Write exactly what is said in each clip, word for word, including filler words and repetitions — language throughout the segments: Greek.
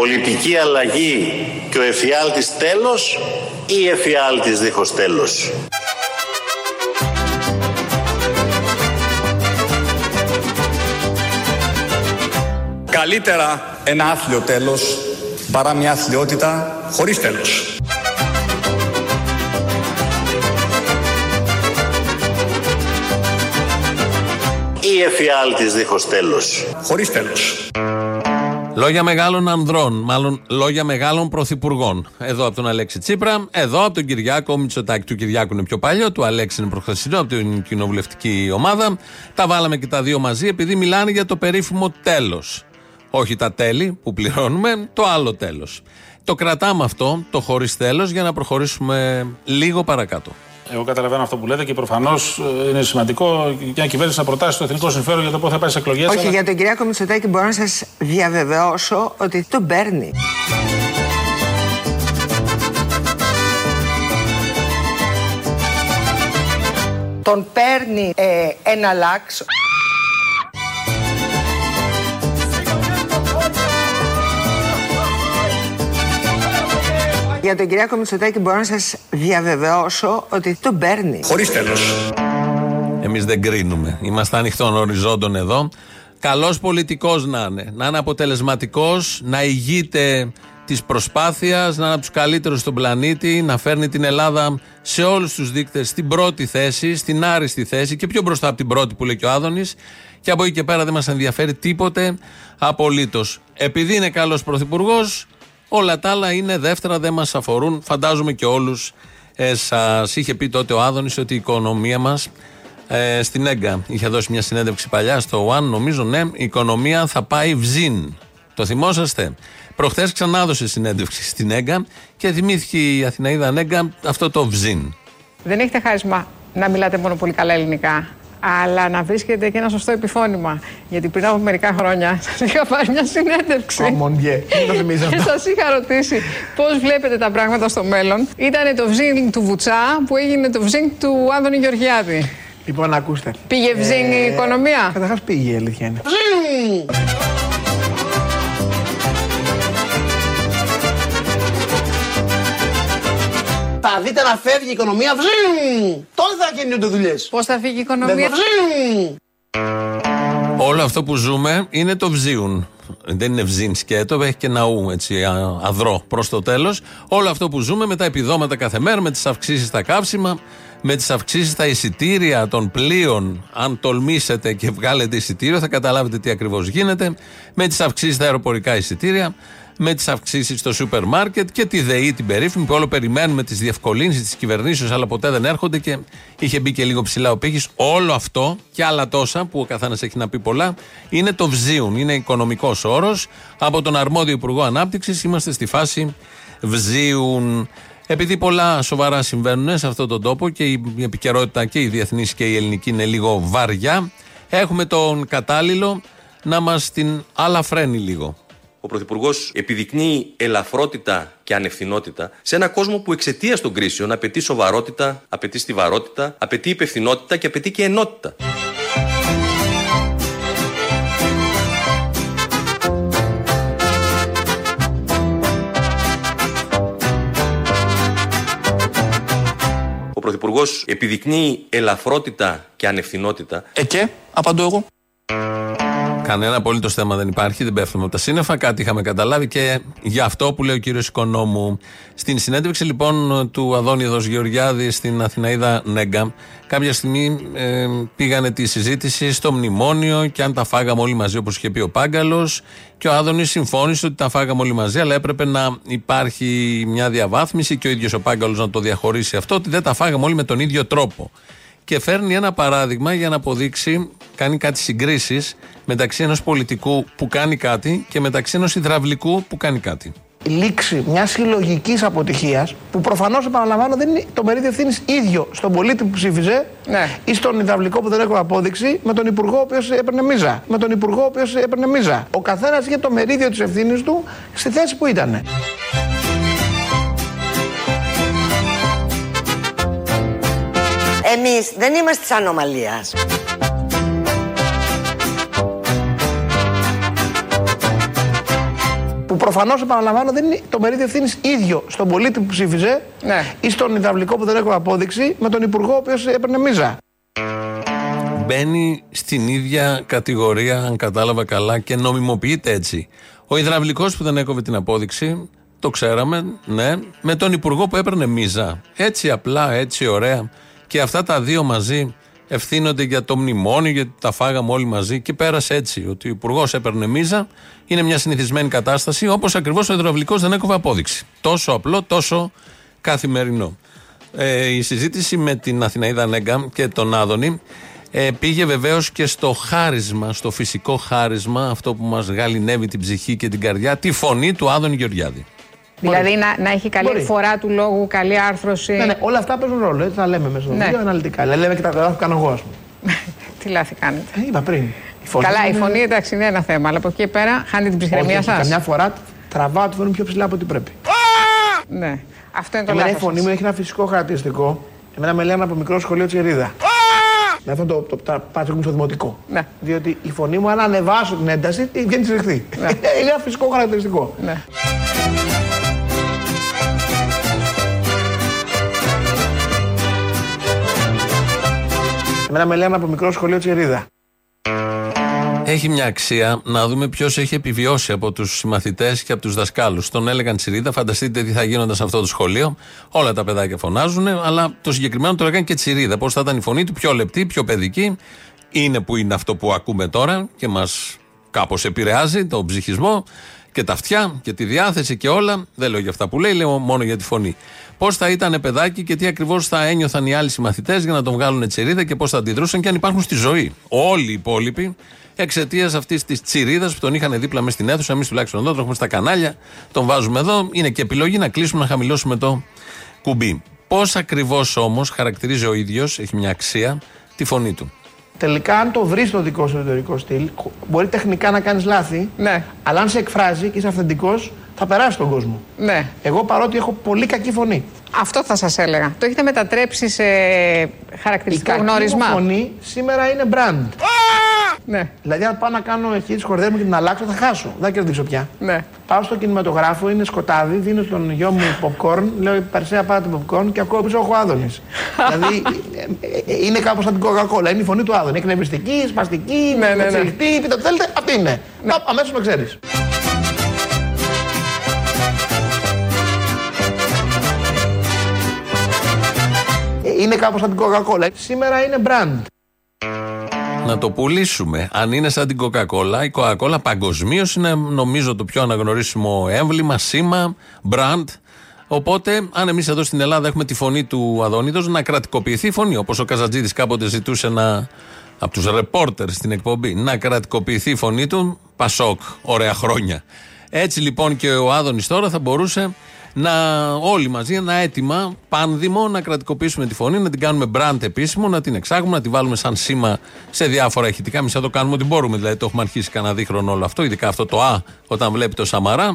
πολιτική αλλαγή και ο εφιάλτης τέλος ή εφιάλτης δίχως τέλος. Καλύτερα ένα άθλιο τέλος παρά μια αθλιότητα χωρίς τέλος. Ή εφιάλτης δίχως τέλος. Χωρίς τέλος. Λόγια μεγάλων ανδρών, μάλλον λόγια μεγάλων πρωθυπουργών. Εδώ από τον Αλέξη Τσίπρα, εδώ από τον Κυριάκο Μητσοτάκη. Του Κυριάκου είναι πιο παλιό, του Αλέξη είναι προχθεσινό, από την κοινοβουλευτική ομάδα. Τα βάλαμε και τα δύο μαζί, επειδή μιλάνε για το περίφημο τέλος. Όχι τα τέλη που πληρώνουμε, το άλλο τέλος. Το κρατάμε αυτό, το χωρίς τέλος, για να προχωρήσουμε λίγο παρακάτω. Εγώ καταλαβαίνω αυτό που λέτε και προφανώς είναι σημαντικό για μια κυβέρνηση να προτάσει το εθνικό συμφέρον για το πότε θα πάει σε εκλογές. Όχι, αλλά... για τον Κυριάκο Μητσοτάκη μπορώ να σας διαβεβαιώσω ότι τον παίρνει. Τον παίρνει ε, ένα λάξ. Για τον Κυριάκο Μητσοτάκη μπορώ να σας διαβεβαιώσω ότι τον παίρνει. Χωρίς τέλος. Εμείς δεν κρίνουμε. Είμαστε ανοιχτών οριζόντων εδώ. Καλός πολιτικός να είναι. Να είναι αποτελεσματικός, να ηγείται της προσπάθειας, να είναι από τους καλύτερους στον πλανήτη, να φέρνει την Ελλάδα σε όλους τους δείκτες στην πρώτη θέση, στην άριστη θέση και πιο μπροστά από την πρώτη που λέει και ο Άδωνης. Και από εκεί και πέρα δεν μας ενδιαφέρει τίποτε απολύτως. Επειδή είναι καλός πρωθυπουργός. Όλα τα άλλα είναι δεύτερα, δεν μας αφορούν. Φαντάζομαι και όλους εσάς. Είχε πει τότε ο Άδωνης ότι η οικονομία μας ε, στην Νέγκα. Είχε δώσει μια συνέντευξη παλιά στο One, νομίζω, ναι, η οικονομία θα πάει βζίν. Το θυμόσαστε. Προχθές ξανά έδωσε συνέντευξη στην Νέγκα και θυμήθηκε η Αθηναΐδα Νέγκα αυτό το βζίν. Δεν έχετε χάρισμα να μιλάτε μόνο πολύ καλά ελληνικά, αλλά να βρίσκεται και ένα σωστό επιφώνημα. Γιατί πριν από μερικά χρόνια σας είχα πάρει μια συνέντευξη. Αμονιέ, και σας είχα ρωτήσει πώς βλέπετε τα πράγματα στο μέλλον. Ήταν το βζίνγκ του Βουτσά που έγινε το βζίνγκ του Άδωνη Γεωργιάδη. Λοιπόν, ακούστε. Πήγε βζίνγκ η οικονομία. Καταρχάς πήγε, η αλήθεια είναι. Θα δείτε να φεύγει η οικονομία. Βζήμ! Τότε θα γίνονται δουλειές. Πώς θα φύγει η οικονομία. Βζήμ! Όλο αυτό που ζούμε είναι το βζίουν. Δεν είναι βζίν σκέτο, έχει και ένα ου, έτσι, αδρό προς το τέλος. Όλο αυτό που ζούμε με τα επιδόματα κάθε μέρα, με τις αυξήσεις στα καύσιμα, με τις αυξήσεις στα εισιτήρια των πλοίων. Αν τολμήσετε και βγάλετε εισιτήριο, θα καταλάβετε τι ακριβώς γίνεται. Με τις αυξήσεις στα αεροπορικά εισιτήρια. Με τις αυξήσεις στο σούπερ μάρκετ και τη ΔΕΗ την περίφημη που όλο περιμένουμε τις διευκολύνσεις της κυβερνήσεως, αλλά ποτέ δεν έρχονται και είχε μπει και λίγο ψηλά ο πύχης. Όλο αυτό και άλλα τόσα που ο καθένας έχει να πει πολλά είναι το βζίουν. Είναι οικονομικός όρος. Από τον αρμόδιο Υπουργό Ανάπτυξης είμαστε στη φάση βζίουν. Επειδή πολλά σοβαρά συμβαίνουν σε αυτόν τον τόπο και η επικαιρότητα και η διεθνής και η ελληνική είναι λίγο βαριά, έχουμε τον κατάλληλο να μας την αλαφραίνει λίγο. Ο Πρωθυπουργός επιδεικνύει ελαφρότητα και ανευθυνότητα σε ένα κόσμο που εξαιτίας των κρίσεων απαιτεί σοβαρότητα, απαιτεί στιβαρότητα, απαιτεί υπευθυνότητα και απαιτεί και ενότητα. Ο Πρωθυπουργός επιδεικνύει ελαφρότητα και ανευθυνότητα. Ε και, απαντώ εγώ. Κανένα απολύτως θέμα δεν υπάρχει, δεν πέφτουμε από τα σύννεφα. Κάτι είχαμε καταλάβει και για αυτό που λέει ο κύριος Οικονόμου. Στην συνέντευξη λοιπόν του Άδωνιδος Γεωργιάδη στην Αθηναΐδα Νέγκα, κάποια στιγμή ε, πήγανε τη συζήτηση στο μνημόνιο και αν τα φάγαμε όλοι μαζί, όπως είχε πει ο Πάγκαλος. Και ο Άδωνης συμφώνησε ότι τα φάγαμε όλοι μαζί, αλλά έπρεπε να υπάρχει μια διαβάθμιση και ο ίδιος ο Πάγκαλος να το διαχωρίσει αυτό, ότι δεν τα φάγαμε όλοι με τον ίδιο τρόπο. Και φέρνει ένα παράδειγμα για να αποδείξει, κάνει κάτι συγκρίσεις μεταξύ ενός πολιτικού που κάνει κάτι και μεταξύ ενός υδραυλικού που κάνει κάτι. Η λήξη μιας συλλογικής αποτυχίας, που προφανώς επαναλαμβάνω δεν είναι το μερίδιο ευθύνης ίδιο στον πολίτη που ψήφιζε, ναι, ή στον υδραυλικό που δεν έχω απόδειξη, με τον υπουργό ο οποίος έπαιρνε μίζα. Με τον υπουργό ο οποίος έπαιρνε μίζα. Ο καθένας είχε το μερίδιο της ευθύνης του στη θέση που ήταν. Εμείς δεν είμαστε της ανομαλίας. Που προφανώς, επαναλαμβάνω, δεν είναι το μερίδιο ευθύνης ίδιο στον πολίτη που ψήφιζε, ναι, ή στον υδαυλικό που δεν έχω απόδειξη με τον υπουργό ο οποίος έπαιρνε μίζα. Μπαίνει στην ίδια κατηγορία, αν κατάλαβα καλά, και νομιμοποιείται έτσι. Ο υδραυλικός που δεν έκοβε την απόδειξη, το ξέραμε, ναι, με τον υπουργό που έπαιρνε μίζα. Έτσι απλά, έτσι ωραία. Και αυτά τα δύο μαζί ευθύνονται για το μνημόνιο, γιατί τα φάγαμε όλοι μαζί. Και πέρασε έτσι, ότι ο υπουργός έπαιρνε μίζα. Είναι μια συνηθισμένη κατάσταση, όπως ακριβώς ο υδραυλικός δεν έκοβε απόδειξη. Τόσο απλό, τόσο καθημερινό. Ε, η συζήτηση με την Αθηναΐδα Νέγκα και τον Άδωνη Ε, πήγε βεβαίως και στο χάρισμα, στο φυσικό χάρισμα, αυτό που μας γαληνεύει την ψυχή και την καρδιά, τη φωνή του Άδωνη Γεωργιάδη. Δηλαδή να, να έχει καλή Μπορεί. φορά του λόγου, καλή άρθρωση. Ναι, ναι, όλα αυτά παίζουν ρόλο. Έτσι τα λέμε μέσα στο βίντεο, ναι, αναλυτικά. Λέμε και τα λάθη που κάνω εγώ, ας πούμε. Τι λάθη κάνετε? Ε, είπα πριν. Η φωνή, καλά, είναι... η φωνή εντάξει είναι ένα θέμα, αλλά από εκεί πέρα χάνετε την ψυχραιμία σας. Καμιά φορά τραβάω τη φωνή πιο ψηλά από ό,τι πρέπει. Ναι, αυτό είναι το λάθος. Η φωνή μου έχει ένα φυσικό χαρακτηριστικό. Εμένα με λένε από μικρό σχολείο Τσιρίδα. Με αυτό το, το, το πάτσο μου στο δημοτικό. Ναι. Διότι η φωνή μου, αν ανεβάσω την ένταση, βγαίνει τη ρηχτή. Ναι. Είναι ένα φυσικό χαρακτηριστικό. Ναι. Εμένα με λένε από μικρό σχολείο Τσιρίδα. Έχει μια αξία να δούμε ποιος έχει επιβιώσει από τους συμμαθητές και από τους δασκάλους. Τον έλεγαν Τσιρίδα, φανταστείτε τι θα γίνονταν σε αυτό το σχολείο. Όλα τα παιδάκια φωνάζουν, αλλά το συγκεκριμένο το έκανε και Τσιρίδα. Πώς θα ήταν η φωνή του, πιο λεπτή, πιο παιδική. Είναι που είναι αυτό που ακούμε τώρα και μας κάπως επηρεάζει τον ψυχισμό και τα αυτιά και τη διάθεση και όλα. Δεν λέω για αυτά που λέει, λέω μόνο για τη φωνή. Πώς θα ήταν παιδάκι και τι ακριβώς θα ένιωθαν οι άλλοι συμμαθητές για να τον βγάλουν Τσιρίδα και πώς θα αντιδρούσαν και αν υπάρχουν στη ζωή όλοι οι υπόλοιποι. Εξαιτίας αυτής της Τσιρίδας που τον είχαν δίπλα μες στην αίθουσα, εμείς τουλάχιστον εδώ, τον έχουμε στα κανάλια, τον βάζουμε εδώ. Είναι και επιλογή να κλείσουμε, να χαμηλώσουμε το κουμπί. Πώς ακριβώς όμως χαρακτηρίζει ο ίδιος, έχει μια αξία, τη φωνή του. Τελικά, αν το βρεις το δικό σου ρητορικό στυλ, μπορεί τεχνικά να κάνεις λάθη, ναι, αλλά αν σε εκφράζει και είσαι αυθεντικός, θα περάσει τον κόσμο. Ναι. Εγώ παρότι έχω πολύ κακή φωνή. Αυτό θα σας έλεγα. Το έχετε μετατρέψει σε χαρακτηριστικό γνώρισμα. Η φωνή σήμερα είναι brand. Ναι. Δηλαδή, αν πάω να κάνω εκεί τις χορδές μου και την αλλάξω, θα χάσω. Δεν θα κερδίσω πια. Ναι. Πάω στο κινηματογράφο, είναι σκοτάδι, δίνω στον γιο μου popcorn, λέω Περσέα πάρα το popcorn και ακούω πίσω έχω Άδωνης. Δηλαδή, ε, ε, είναι κάπως σαν την Coca-Cola. Είναι η φωνή του Άδωνη. Εκνευριστική, σπαστική, ναι, ναι, εξελιχτή, ναι, πείτε ό,τι θέλετε. Αυτή είναι. Ναι. Αμέσως με ξέρεις. Είναι κάπως σαν την Coca-Cola. Σήμερα είναι brand. Να το πουλήσουμε. Αν είναι σαν την Coca-Cola, η Coca-Cola παγκοσμίως είναι νομίζω το πιο αναγνωρίσιμο έμβλημα, σήμα, brand. Οπότε, αν εμείς εδώ στην Ελλάδα έχουμε τη φωνή του Αδόνιδος, να κρατικοποιηθεί η φωνή. Όπως ο Καζαντζίδης κάποτε ζητούσε να, από τους ρεπόρτερ στην εκπομπή, να κρατικοποιηθεί η φωνή του. Πασόκ, ωραία χρόνια. Έτσι λοιπόν και ο Άδωνης τώρα θα μπορούσε να, όλοι μαζί, ένα αίτημα πάνδημο να κρατικοποιήσουμε τη φωνή, να την κάνουμε brand επίσημο, να την εξάγουμε, να τη βάλουμε σαν σήμα σε διάφορα ηχητικά. Εμείς θα το κάνουμε ό,τι μπορούμε, δηλαδή το έχουμε αρχίσει κανένα δίχρονο όλο αυτό, ειδικά αυτό το Α όταν βλέπει το Σαμαρά.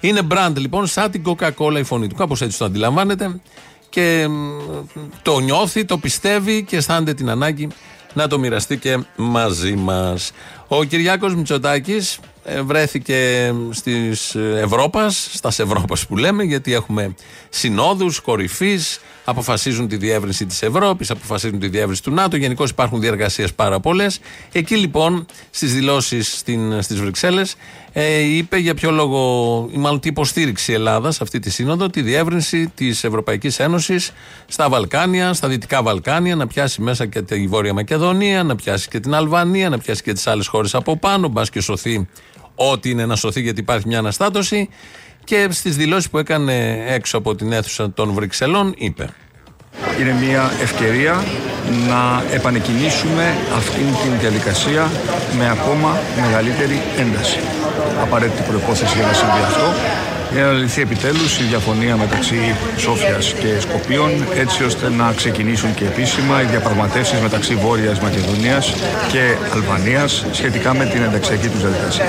Είναι brand λοιπόν, σαν την Coca-Cola η φωνή του. Κάπως έτσι το αντιλαμβάνεται και το νιώθει, το πιστεύει και αισθάνεται την ανάγκη να το μοιραστεί και μαζί μας. Ο Κυριάκος Μητσοτάκης βρέθηκε στις Ευρώπας, στα Ευρώπας που λέμε, γιατί έχουμε συνόδους κορυφής, αποφασίζουν τη διεύρυνση της Ευρώπης, αποφασίζουν τη διεύρυνση του ΝΑΤΟ, γενικώς υπάρχουν διεργασίες πάρα πολλές. Εκεί λοιπόν στις δηλώσεις στην, στις Βρυξέλλες ε, είπε για ποιο λόγο, ή μάλλον τι υποστήριξε η Ελλάδα σε αυτή τη σύνοδο, τη διεύρυνση της Ευρωπαϊκής Ένωσης στα Βαλκάνια, στα Δυτικά Βαλκάνια, να πιάσει μέσα και τη Βόρεια Μακεδονία, να πιάσει και την Αλβανία, να πιάσει και τις άλλες χώρες από πάνω, μπας και σωθεί ό,τι είναι να σωθεί, γιατί υπάρχει μια αναστάτωση. Και στις δηλώσεις που έκανε έξω από την αίθουσα των Βρυξελών είπε: είναι μια ευκαιρία να επανεκκινήσουμε αυτήν την διαδικασία με ακόμα μεγαλύτερη ένταση. Απαραίτητη προϋπόθεση για να συμβεί αυτό είναι να λυθεί επιτέλους η διαφωνία μεταξύ Σόφιας και Σκοπίων, έτσι ώστε να ξεκινήσουν και επίσημα οι διαπραγματεύσεις μεταξύ Βόρειας Μακεδονίας και Αλβανίας σχετικά με την ενταξιακή τους διαδικασία.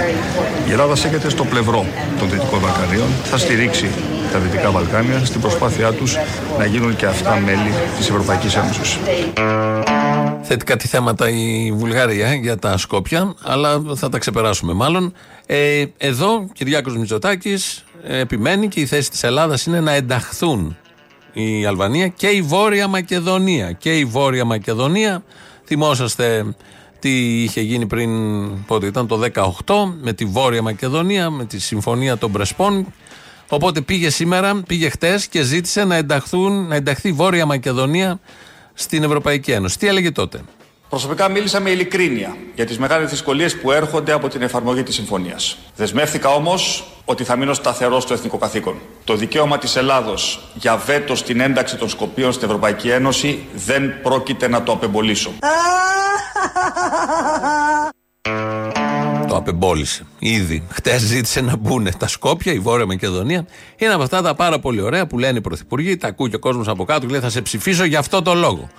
Η Ελλάδα στέκεται στο πλευρό των Δυτικών Βαλκανίων, θα στηρίξει τα Δυτικά Βαλκάνια στην προσπάθειά τους να γίνουν και αυτά μέλη της Ευρωπαϊκής Ένωσης. θετικά τη θέματα η Βουλγαρία για τα Σκόπια, αλλά θα τα ξεπεράσουμε μάλλον. Ε, εδώ Κυριάκος Μητσοτάκης επιμένει και η θέση της Ελλάδας είναι να ενταχθούν η Αλβανία και η Βόρεια Μακεδονία. Και η Βόρεια Μακεδονία, θυμόσαστε τι είχε γίνει πριν, πότε ήταν, το δεκαοκτώ, με τη Βόρεια Μακεδονία, με τη Συμφωνία των Πρεσπών. Οπότε πήγε σήμερα, πήγε χτες και ζήτησε να, ενταχθούν, να ενταχθεί η Βόρεια Μακεδονία στην Ευρωπαϊκή Ένωση. Τι έλεγε τότε? Προσωπικά μίλησα με ειλικρίνεια για τις μεγάλες δυσκολίες που έρχονται από την εφαρμογή της συμφωνίας. Δεσμεύτηκα όμως ότι θα μείνω σταθερός στο εθνικό καθήκον. Το δικαίωμα της Ελλάδος για βέτο στην ένταξη των Σκοπίων στην Ευρωπαϊκή Ένωση δεν πρόκειται να το απεμπολίσω. Το απεμπόλησε. Ήδη. Χτες ζήτησε να μπουν τα Σκόπια, η Βόρεια Μακεδονία. Είναι από αυτά τα πάρα πολύ ωραία που λένε οι πρωθυπουργοί, τα ακούει και ο κόσμος από κάτω και λέει θα σε ψηφίσω για αυτό το λόγο.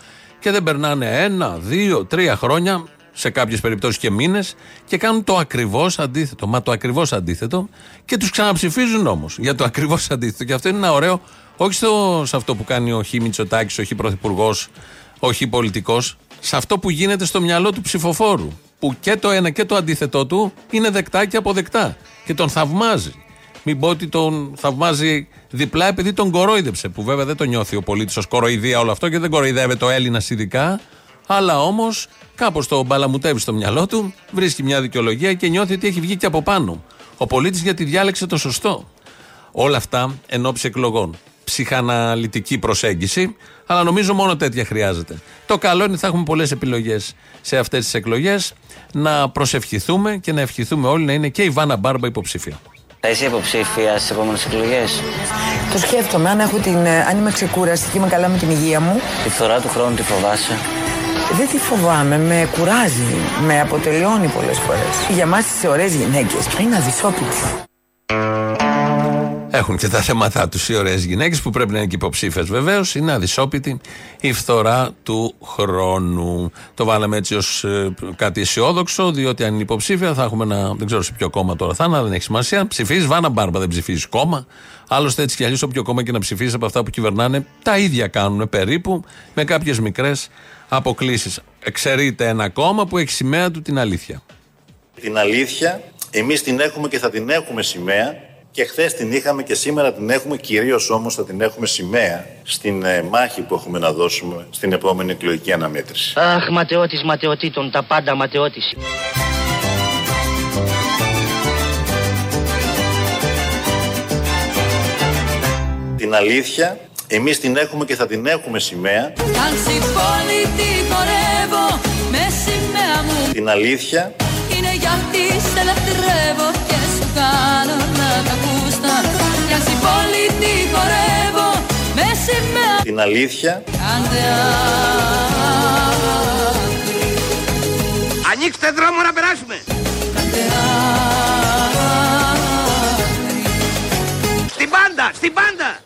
Και δεν περνάνε ένα, δύο, τρία χρόνια, σε κάποιες περιπτώσεις και μήνες, και κάνουν το ακριβώς αντίθετο. Μα το ακριβώς αντίθετο, και τους ξαναψηφίζουν όμως για το ακριβώς αντίθετο. Και αυτό είναι ένα ωραίο, όχι στο, σε αυτό που κάνει ο Χ. Μητσοτάκης, ο Χ. Πρωθυπουργός, ο Χ. Πολιτικός, σε αυτό που γίνεται στο μυαλό του ψηφοφόρου. Που και το ένα και το αντίθετό του είναι δεκτά και αποδεκτά. Και τον θαυμάζει. Μην πω ότι τον θαυμάζει διπλά επειδή τον κορόιδεψε, που βέβαια δεν το νιώθει ο πολίτης ως κοροϊδία όλο αυτό και δεν κοροϊδεύεται το Έλληνας ειδικά, αλλά όμως κάπως το μπαλαμουτεύει στο μυαλό του, βρίσκει μια δικαιολογία και νιώθει ότι έχει βγει και από πάνω ο πολίτης γιατί διάλεξε το σωστό. Όλα αυτά εν ώψη εκλογών. Ψυχαναλυτική προσέγγιση, αλλά νομίζω μόνο τέτοια χρειάζεται. Το καλό είναι ότι θα έχουμε πολλές επιλογές σε αυτές τις εκλογές, να προσευχηθούμε και να ευχηθούμε όλοι να είναι και η Βάνα Μπάρμπα υποψήφια. Θα είσαι υποψήφια στις επόμενες εκλογές? Το σκέφτομαι, αν, έχω την, αν είμαι ξεκούραστη και είμαι καλά με την υγεία μου. Τη φθορά του χρόνου τη φοβάσαι? Δεν τη φοβάμαι, με κουράζει, με αποτελειώνει πολλές φορές. Για μας τις ωραίες γυναίκες είναι αδυσόπιτες. Έχουν και τα θέματα τους οι ωραίες γυναίκες που πρέπει να είναι και υποψήφιες βεβαίως. Είναι αδυσόπιτη η φθορά του χρόνου. Το βάλαμε έτσι ως ε, κάτι αισιόδοξο, διότι αν είναι υποψήφια θα έχουμε ένα. Δεν ξέρω σε ποιο κόμμα τώρα θα είναι, αλλά δεν έχει σημασία. Ψηφίζεις Βάνα Μπάρμπα, δεν ψηφίζεις κόμμα. Άλλωστε έτσι κι αλλιώς, όποιο κόμμα και να ψηφίζεις από αυτά που κυβερνάνε, τα ίδια κάνουν περίπου, με κάποιες μικρές αποκλήσεις. Εξαιρείται ένα κόμμα που έχει σημαία του την αλήθεια. Την αλήθεια, εμείς την έχουμε και θα την έχουμε σημαία. Και χθες την είχαμε και σήμερα την έχουμε, κυρίως όμως θα την έχουμε σημαία στην ε, μάχη που έχουμε να δώσουμε στην επόμενη εκλογική αναμέτρηση. Αχ, ματαιώτης ματαιωτήτων, τα πάντα ματαιώτης. Την αλήθεια, εμείς την έχουμε και θα την έχουμε σημαία. Αν συμπόλητη χορεύω με σημαία μου. Την αλήθεια είναι γιατί σε λατρεύω και σου κάνω. Την αλήθεια. Ανοίξτε δρόμο να περάσουμε. Στην πάντα, στην πάντα.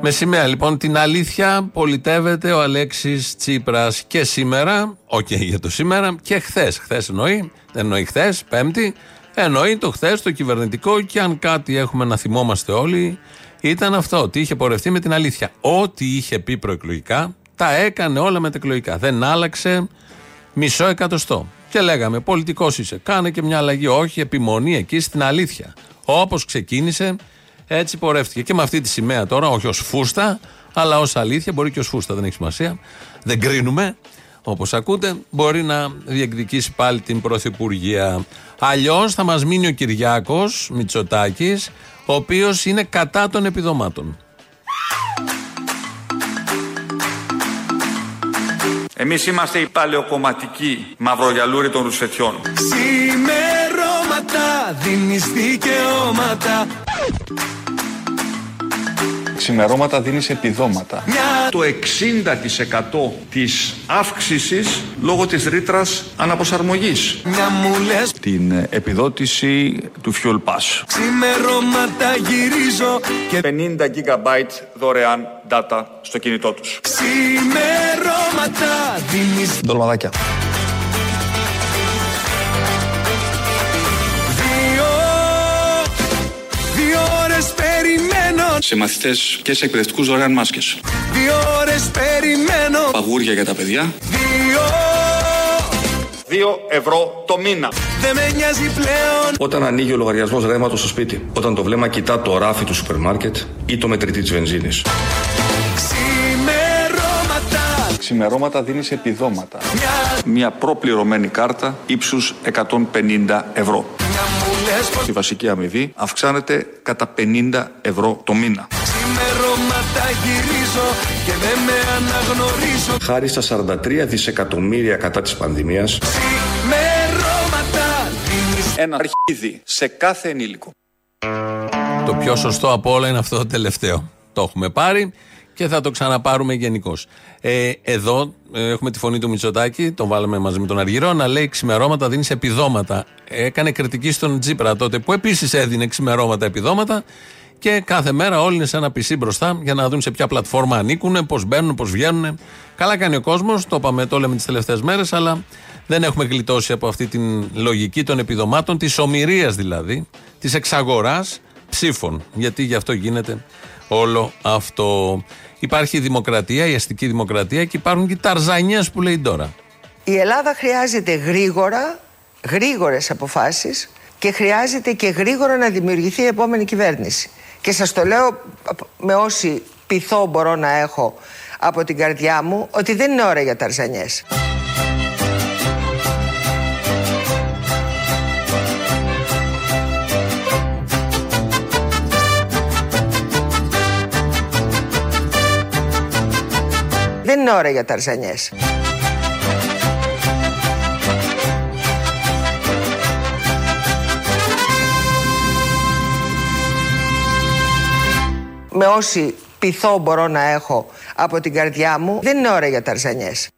Με σημαία λοιπόν την αλήθεια πολιτεύεται ο Αλέξης Τσίπρας και σήμερα, οκ okay, για το σήμερα και χθες, χθες εννοεί, δεν εννοεί χθες, Πέμπτη. Εννοεί το χθες το κυβερνητικό, και αν κάτι έχουμε να θυμόμαστε όλοι ήταν αυτό, ότι είχε πορευτεί με την αλήθεια. Ό,τι είχε πει προεκλογικά τα έκανε όλα μετεκλογικά. Δεν άλλαξε μισό εκατοστό. Και λέγαμε πολιτικός είσαι, κάνε και μια αλλαγή. Όχι, επιμονή εκεί στην αλήθεια. Όπως ξεκίνησε έτσι πορεύτηκε. Και με αυτή τη σημαία τώρα, όχι ως φούστα αλλά ως αλήθεια, μπορεί και ως φούστα, δεν έχει σημασία. Δεν κρίνουμε. Όπως ακούτε, μπορεί να διεκδικήσει πάλι την Πρωθυπουργία. Αλλιώς θα μας μείνει ο Κυριάκος Μητσοτάκης, ο οποίος είναι κατά των επιδομάτων. Εμείς είμαστε οι παλαιοκομματικοί μαυρογιαλούροι των ρουσφετιών. Ξημερώματα, δίνεις δικαιώματα. Ξημερώματα δίνεις επιδόματα. Το εξήντα τοις εκατό της αύξησης λόγω της ρήτρας αναπροσαρμογής. Την επιδότηση του Fuel Pass. Ξημερώματα γυρίζω και πενήντα γίγαμπάιτ δωρεάν data στο κινητό τους. Ξημερώματα δίνεις ντολμαδάκια. Σε μαθητές και σε εκπαιδευτικούς δωρεάν μάσκες. Δύο ώρες περιμένω. Παγούρια για τα παιδιά. Δύο δύο ευρώ το μήνα. Δεν με νοιάζει πλέον. Όταν ανοίγει ο λογαριασμός ρεύματος στο σπίτι, όταν το βλέμμα κοιτά το ράφι του σούπερ μάρκετ ή το μετρητή της βενζίνης. Ξημερώματα. Ξημερώματα δίνεις επιδόματα. Μια, Μια προπληρωμένη κάρτα ύψους εκατόν πενήντα ευρώ. Η βασική αμοιβή αυξάνεται κατά πενήντα ευρώ το μήνα. Και δεν με αναγνωρίζω. Χάρη στα σαράντα τρία δισεκατομμύρια κατά της πανδημίας, ένα αρχίδι σε κάθε ενήλικο. Το πιο σωστό από όλα είναι αυτό το τελευταίο. Το έχουμε πάρει και θα το ξαναπάρουμε γενικώς. Ε, εδώ έχουμε τη φωνή του Μητσοτάκη, τον βάλαμε μαζί με τον Αργυρό, να λέει ξημερώματα δίνεις επιδόματα. Έκανε κριτική στον Τσίπρα τότε που επίσης έδινε ξημερώματα επιδόματα. Και κάθε μέρα όλοι είναι σε ένα πι σι μπροστά για να δουν σε ποια πλατφόρμα ανήκουν, πώς μπαίνουν, πώς βγαίνουν. Καλά κάνει ο κόσμος, το είπαμε, το λέμε τις τελευταίες μέρες, αλλά δεν έχουμε γλιτώσει από αυτή την λογική των επιδομάτων, της ομηρίας δηλαδή, της εξαγοράς ψήφων. Γιατί γι' αυτό γίνεται όλο αυτό. Υπάρχει η δημοκρατία, η αστική δημοκρατία και υπάρχουν και οι ταρζανιές που λέει τώρα. Η Ελλάδα χρειάζεται γρήγορα, γρήγορες αποφάσεις και χρειάζεται και γρήγορα να δημιουργηθεί η επόμενη κυβέρνηση. Και σας το λέω με όση πειθό μπορώ να έχω από την καρδιά μου, ότι δεν είναι ώρα για ταρζανιές. Δεν είναι ώρα για ταρζανιές. Με όση πειθό μπορώ να έχω από την καρδιά μου, δεν είναι ώρα για ταρζανιές.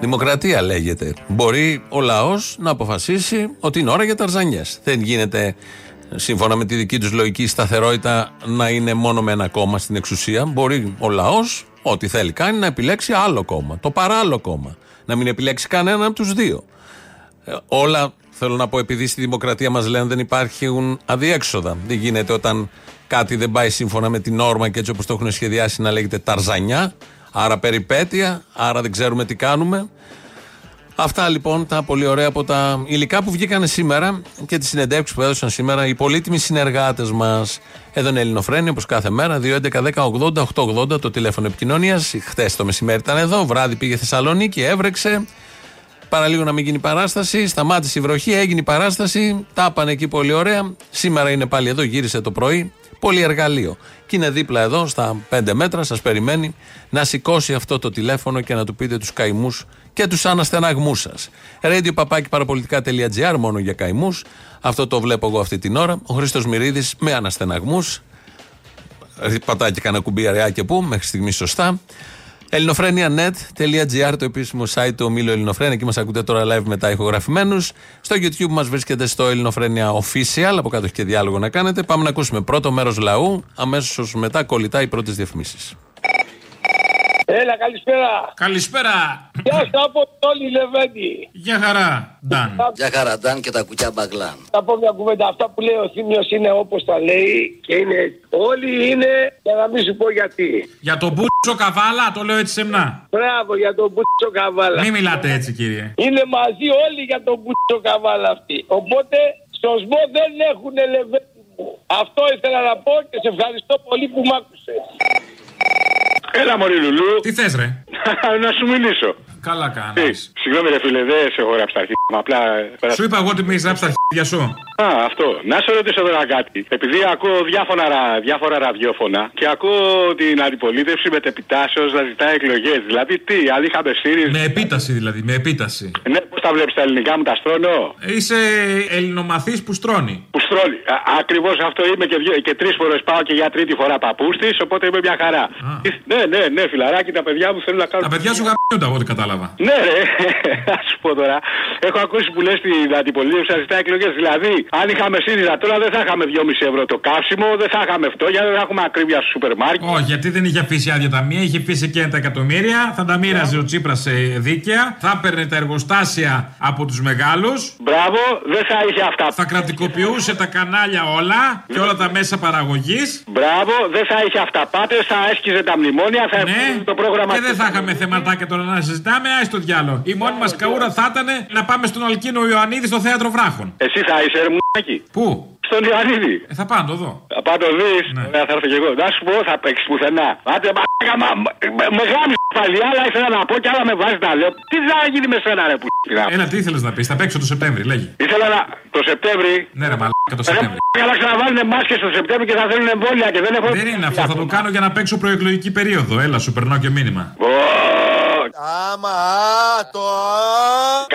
Δημοκρατία λέγεται. Μπορεί ο λαός να αποφασίσει ότι είναι ώρα για ταρζανιές. Δεν γίνεται, σύμφωνα με τη δική τους λογική, η σταθερότητα να είναι μόνο με ένα κόμμα στην εξουσία. Μπορεί ο λαός, ό,τι θέλει κάνει, να επιλέξει άλλο κόμμα. Το παράλληλο κόμμα. Να μην επιλέξει κανέναν από τους δύο. Ε, όλα, θέλω να πω, επειδή στη δημοκρατία μας λένε δεν υπάρχουν αδιέξοδα. Δεν γίνεται όταν κάτι δεν πάει σύμφωνα με την όρμα και έτσι όπως το έχουν σχεδιάσει να λέγεται ταρζανιά, άρα περιπέτεια, άρα δεν ξέρουμε τι κάνουμε. Αυτά λοιπόν τα πολύ ωραία από τα υλικά που βγήκαν σήμερα και τις συνεντεύξεις που έδωσαν σήμερα οι πολύτιμοι συνεργάτες μας. Εδώ είναι η Ελληνοφρένη όπως κάθε μέρα, δύο έντεκα δέκα ογδόντα οκτακόσια ογδόντα το τηλέφωνο επικοινωνίας. Χθες το μεσημέρι ήταν εδώ, βράδυ πήγε Θεσσαλονίκη, έβρεξε. Παραλίγο να μην γίνει παράσταση, σταμάτησε η βροχή, έγινε η παράσταση, τα πάνε εκεί πολύ ωραία. Σήμερα είναι πάλι εδώ, γύρισε το πρωί. Πολυεργαλείο. Και είναι δίπλα εδώ, στα πέντε μέτρα, σας περιμένει να σηκώσει αυτό το τηλέφωνο και να του πείτε τους καημούς και τους αναστεναγμούς σας. radio παπάκι παραπολιτικά τελεία τζι άρ, μόνο για καημούς. Αυτό το βλέπω εγώ αυτή την ώρα. Ο Χρήστος Μυρίδης με αναστεναγμούς. Πατάει και κανένα κουμπί αραιά και πού, μέχρι στιγμή σωστά. ελληνοφρένια τελεία νετ τελεία τζι άρ, το επίσημο site του ομίλου Ελληνοφρένια, εκεί μας ακούτε τώρα live μετά ηχογραφημένους. Στο YouTube μας βρίσκεται στο Ελληνοφρένια Official, από κάτω έχει και διάλογο να κάνετε. Πάμε να ακούσουμε πρώτο μέρος λαού, αμέσως μετά κολλητά οι πρώτες διαφημίσεις. Έλα, καλησπέρα. Καλησπέρα. Γεια σας από όλοι, Λεβέντη. Γεια χαρά, Νταν. Γεια χαρά, Νταν και τα κουκιά μπαγκλάν. Θα πω μια κουβέντα. Αυτά που λέει ο Θήμιος είναι όπως τα λέει και είναι. Όλοι είναι, για να μην σου πω γιατί. Για τον Μπούτσο Καβάλα, το λέω έτσι σεμνά. Μπράβο, για τον Μπούτσο Καβάλα. Μην μιλάτε έτσι, κύριε. Είναι μαζί όλοι για τον Μπούτσο Καβάλα αυτοί. Οπότε, σωσμό δεν έχουν, Λεβέντη μου. Αυτό ήθελα να πω και σε ευχαριστώ πολύ που μ' άκουσες. Έλα μωρή Λουλού. Τι θες ρε? Να σου μιλήσω. Καλά κάνεις. Συγγνώμη ρε φίλε, δεν σε έχω ράψει τα αρχίδια. Απλά... Σου είπα εγώ ότι με έχεις ράψει τα αρχίδια σου. Α, αυτό. Να σε ρωτήσω τώρα κάτι. Επειδή ακούω διάφορα, ρα... διάφορα ραδιόφωνα και ακούω την αντιπολίτευση με τεπιτάσεως να ζητάει εκλογές. Δηλαδή τι, αν είχαμε ΣΥΡΙΖΑ. Με επίταση δηλαδή, με επίταση. Ναι, πώς τα βλέπεις τα ελληνικά μου, τα στρώνω. Είσαι ελληνομαθής που στρώνει. Που στρώνει. Ακριβώς αυτό είμαι και, δυο... και τρεις φορές πάω και για τρίτη φορά παππούστης, οπότε είμαι μια χαρά. Α. Ναι, ναι, ναι, φιλαράκι, τα παιδιά μου θέλουν να κάνουν. Τα παιδιά σου γαμπιούνται από ό,τι κατάλαβα. Ναι, ρε, α σου πω τώρα. Έχω ακούσει που λες την αντιπολίτευση να ζητάει εκλογές. Δηλαδή. Αν είχαμε ΣΥΡΙΖΑ τώρα δεν θα είχαμε δυόμισι ευρώ το καύσιμο, δεν θα είχαμε φτώχεια, δεν θα έχουμε ακρίβεια στο σούπερ μάρκετ. Όχι, γιατί δεν είχε αφήσει άδεια ταμεία, είχε αφήσει και τα εκατομμύρια, θα τα μοίραζε yeah. ο Τσίπρας δίκαια, θα έπαιρνε τα εργοστάσια από τους μεγάλους. Μπράβο, δεν θα είχε αυτά. Θα κρατικοποιούσε τα τα κανάλια όλα και όλα τα μέσα παραγωγής. Μπράβο, δεν θα είχε αυταπάτες, θα έσκιζε τα μνημόνια, θα ναι, το πρόγραμμα. Και δεν θα είχαμε θεματάκια τώρα να συζητάμε, άι στο διάλογο. Η μόνη μας καούρα θα ήταν να πάμε στον Αλκίνο Ιωαννίδη στο Θέατρο Βράχων. Εσύ θα είσαι, ρε μ***κι. Πού? Στον Ιωαννίδη. Ε, θα πάω να το δω. Θα πάω να το δεις. Ναι. Ωραία, θα έρθω κι εγώ. Να σου πω, θα παίξεις πουθενά. Άντε, μπα***κα, μα... με γάμισε πάλι, άλλα ήθελα να πω και άλλα με βάζει να λέω. Τι θα γίνει με σένα, ρε που... Έλα, τι ήθελες να πεις, θα παίξω το Σεπτέμβρη, λέγει. Ήθελα να... το Σεπτέμβρη. Ναι, ρε μαλάκα, το Σεπτέμβρη. Καλά, ξαναβάλουνε μάσκες το Σεπτέμβρη και θα θέλουν εμβόλια και δεν έχω... Δεν είναι αυτό, θα το κάνω για να παίξω προεκλογική περίοδο. Έλα, σου περνάω και μήνυμα. Άμα, το.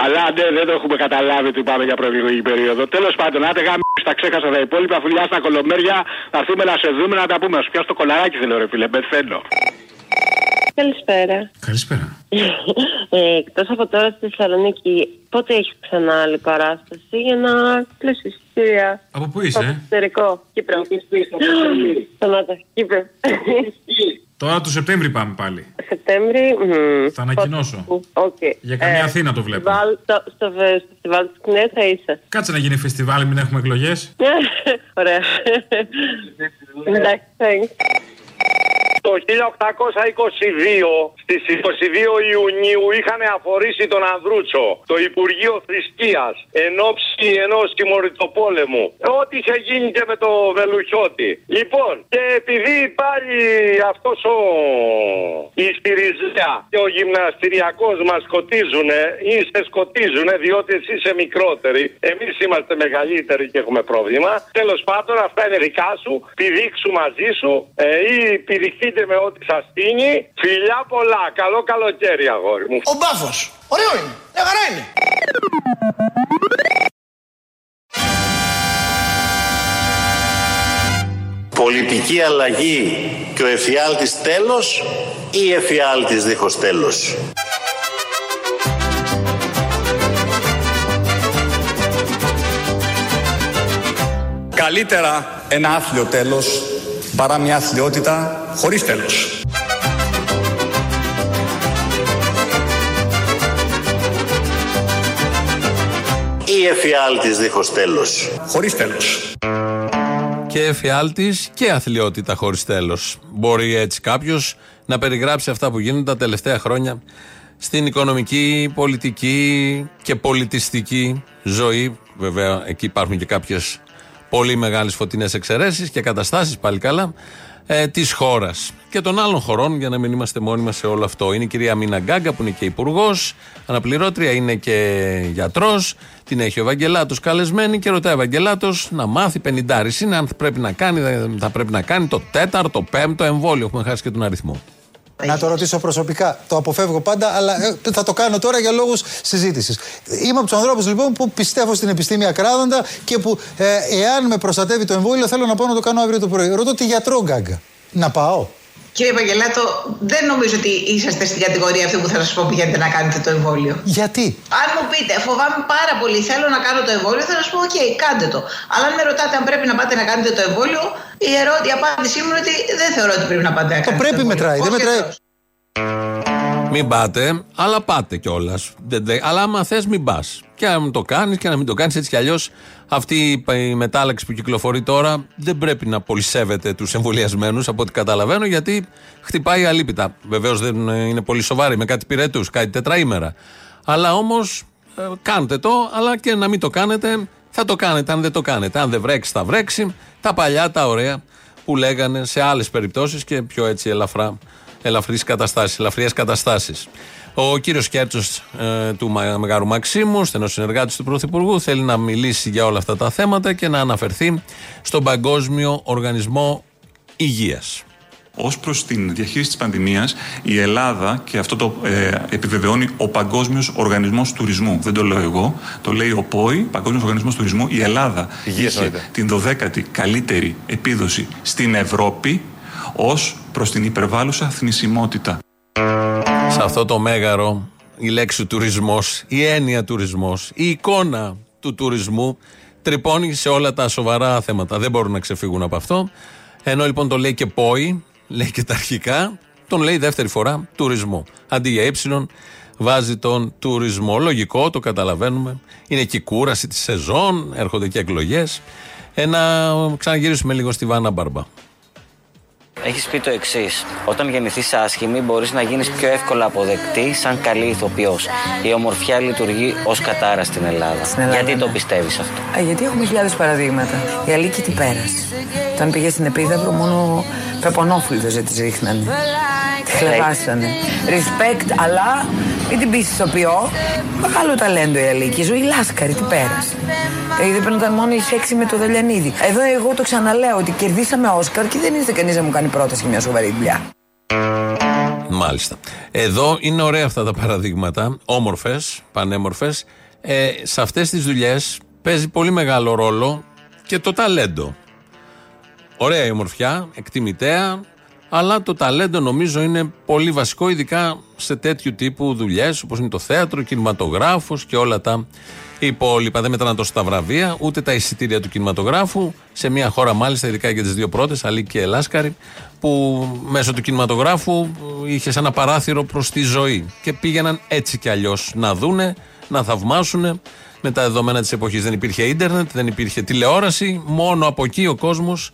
Καλά, ναι, δεν το έχουμε καταλάβει τι πάμε για προεκλογική περίοδο. Τέλος πάντων, άντε γάμι, τα ξέχασα τα υπόλοιπα. Φιλιά στα κολομέρια, θα έρθουμε να σε δούμε, να τα πούμε. Σου πιάσω το κολαράκι, θέλω ρε φίλε, μπεθαίνω. Καλησπέρα. Καλησπέρα. ε, Εκτός από τώρα στη Θεσσαλονίκη, πότε έχει ξανά άλλη παράσταση για να κλείσει εισιτήρια? Από πού είσαι? Από το εξωτερικό. Κύπρο. Σταμάτα, Κύπρο. Τώρα το Σεπτέμβρη πάμε πάλι. Σεπτέμβρη. Mm, θα ανακοινώσω. Okay. Για καμιά ε, Αθήνα το βλέπω. Φεστιβάλ, το, στο φεστιβάλ της Κνέα θα είσαι. Κάτσε να γίνει φεστιβάλ, μην έχουμε εκλογές. Ωραία. Εντάξει, thanks. Το χίλια οκτακόσια είκοσι δύο, στις είκοσι δύο Ιουνίου, είχαν αφορήσει τον Ανδρούτσο, το Υπουργείο Θρησκείας, εν ώψη ενός συμμοριτοπόλεμου. Ό,τι είχε γίνει και με το Βελουχιώτη. Λοιπόν, και επειδή πάλι αυτός ο Ιστηριζέα και ο γυμναστηριακός μας σκοτίζουνε ή σε σκοτίζουνε, διότι εσύ είσαι μικρότεροι, εμείς είμαστε μεγαλύτεροι και έχουμε πρόβλημα. Τέλος πάντων, αυτά είναι δικά σου, πηδήξου μαζί σου ε, ή πηδηχτείτε με ό,τι σας τίνει. Φιλιά πολλά. Καλό καλοκαίρι, αγόρι μου. Ο μπάφος. Ωραίο είναι. Μια χαρά είναι. Πολιτική αλλαγή και ο εφιάλτης τέλος ή εφιάλτης δίχως τέλος? Καλύτερα ένα άθλιο τέλος παρά μια αθλειότητα χωρίς τέλος. Ή εφιάλτης δίχως τέλος. Χωρίς τέλος. Και εφιάλτης και αθλειότητα χωρίς τέλος. Μπορεί έτσι κάποιος να περιγράψει αυτά που γίνονται τα τελευταία χρόνια στην οικονομική, πολιτική και πολιτιστική ζωή. Βέβαια, εκεί υπάρχουν και κάποιες πολύ μεγάλες φωτεινές εξαιρέσεις και καταστάσεις, πάλι καλά, ε, της χώρας και των άλλων χωρών, για να μην είμαστε μόνοι μας σε όλο αυτό. Είναι η κυρία Μίνα Γκάγκα που είναι και υπουργός, αναπληρώτρια, είναι και γιατρός, την έχει ο Ευαγγελάτος καλεσμένη και ρωτάει ο Ευαγγελάτος να μάθει πενηντάρις είναι, αν πρέπει να κάνει, θα πρέπει να κάνει το τέταρτο, πέμπτο εμβόλιο, έχουμε χάσει και τον αριθμό. Να το ρωτήσω προσωπικά. Το αποφεύγω πάντα, αλλά θα το κάνω τώρα για λόγους συζήτησης. Είμαι από τους ανθρώπους λοιπόν που πιστεύω στην επιστήμη ακράδαντα και που ε, εάν με προστατεύει το εμβόλιο, θέλω να πάω να το κάνω αύριο το πρωί. Ρωτώ τη γιατρό Γκάγκα. Να πάω? Κύριε Παγγελάτο, δεν νομίζω ότι είσαστε στην κατηγορία αυτή που θα σας πω πηγαίνετε να κάνετε το εμβόλιο. Γιατί? Αν μου πείτε, φοβάμαι πάρα πολύ, θέλω να κάνω το εμβόλιο, θα σας πω, οκ, okay, κάντε το. Αλλά αν με ρωτάτε αν πρέπει να πάτε να κάνετε το εμβόλιο, η, ερώ... η απάντησή μου είναι ότι δεν θεωρώ ότι πρέπει να πάτε να κάνετε το εμβόλιο. Το πρέπει μετράει, δεν μετράει. Μην πάτε, αλλά πάτε κιόλας. Αλλά άμα θες μην πας. Και να μην το κάνεις και να μην το κάνεις έτσι κι αλλιώς. Αυτή η μετάλλαξη που κυκλοφορεί τώρα δεν πρέπει να πολυσέβεται τους εμβολιασμένους, από ό,τι καταλαβαίνω, γιατί χτυπάει αλίπητα. Βεβαίως δεν είναι πολύ σοβαρή, με κάτι πυρετούς, κάτι τετραήμερα. Αλλά όμως ε, κάντε το, αλλά και να μην το κάνετε, θα το κάνετε αν δεν το κάνετε. Αν δεν βρέξει, θα βρέξει. Τα παλιά, τα ωραία που λέγανε σε άλλες περιπτώσεις και πιο έτσι ελαφρά, ελαφρείς καταστάσεις, ελαφριές καταστάσεις. Ο κύριος Κέρτσος ε, του Μεγάρου Μαξίμου, στενός συνεργάτης του Πρωθυπουργού, θέλει να μιλήσει για όλα αυτά τα θέματα και να αναφερθεί στον Παγκόσμιο Οργανισμό Υγείας. Ως προς την διαχείριση της πανδημίας, η Ελλάδα, και αυτό το ε, επιβεβαιώνει ο Παγκόσμιος Οργανισμός Τουρισμού, δεν το λέω εγώ, το λέει ο ΠΟΗ, Παγκόσμιος Οργανισμός Τουρισμού, η Ελλάδα είχε την δωδέκατη καλύτερη επίδοση στην Ευρώπη ως προς την υπερβάλλουσα θνησιμότητα. Σε αυτό το μέγαρο η λέξη τουρισμός, η έννοια τουρισμός, η εικόνα του τουρισμού τρυπώνει σε όλα τα σοβαρά θέματα. Δεν μπορούν να ξεφύγουν από αυτό. Ενώ λοιπόν το λέει και ΠΟΗ, λέει και τα αρχικά, τον λέει δεύτερη φορά τουρισμό. Αντί για έψιλον βάζει τον τουρισμό. Λογικό, το καταλαβαίνουμε. Είναι και η κούραση της σεζόν, έρχονται και εκλογές. Ε, να ξαναγυρίσουμε λίγο στη Βάνα Μπάρμπα. Έχεις πει το εξής: όταν γεννηθείς άσχημη, μπορείς να γίνεις πιο εύκολα αποδεκτή σαν καλή ηθοποιός. Η ομορφιά λειτουργεί ως κατάρα στην Ελλάδα. Στην Ελλάδα γιατί ναι. το πιστεύεις αυτό? Α, γιατί έχουμε χιλιάδες παραδείγματα. Η Αλίκη τι πέρασε. Όταν πήγε στην Επίδαυρο, μόνο πεπονόφλητος δεν τη ρίχνανε. Τη χλεβάσανε. Respect, αλλά μην την πείσεις ηθοποιό. Μεγάλο ταλέντο η Αλίκη. Η ζωή λάσκαρη, τι πέρασε. Δεν παίρνονταν μόνο η σέξη με το Δελιανίδη. Εδώ εγώ το ξαναλέω ότι κερδίσαμε Όσκαρ και δεν ήρθε κανείς να μου κάνει πρόταση μια σοβαρή δουλειά. Μάλιστα. Εδώ είναι ωραία αυτά τα παραδείγματα. Όμορφες, πανέμορφες. Ε, σε αυτές τις δουλειές παίζει πολύ μεγάλο ρόλο και το ταλέντο. Ωραία η ομορφιά, εκτιμητέα, αλλά το ταλέντο νομίζω είναι πολύ βασικό, ειδικά σε τέτοιου τύπου δουλειές όπως είναι το θέατρο, κινηματογράφος και όλα τα υπόλοιπα. Δεν μετράνε τόσο τα βραβεία, ούτε τα εισιτήρια του κινηματογράφου. Σε μια χώρα, μάλιστα, ειδικά για τις δύο πρώτες, Αλίκη και Λάσκαρη, που μέσω του κινηματογράφου είχε ένα παράθυρο προς τη ζωή και πήγαιναν έτσι κι αλλιώς να δούνε, να θαυμάσουνε. Με τα δεδομένα της εποχής δεν υπήρχε ίντερνετ, δεν υπήρχε τηλεόραση, μόνο από εκεί ο κόσμος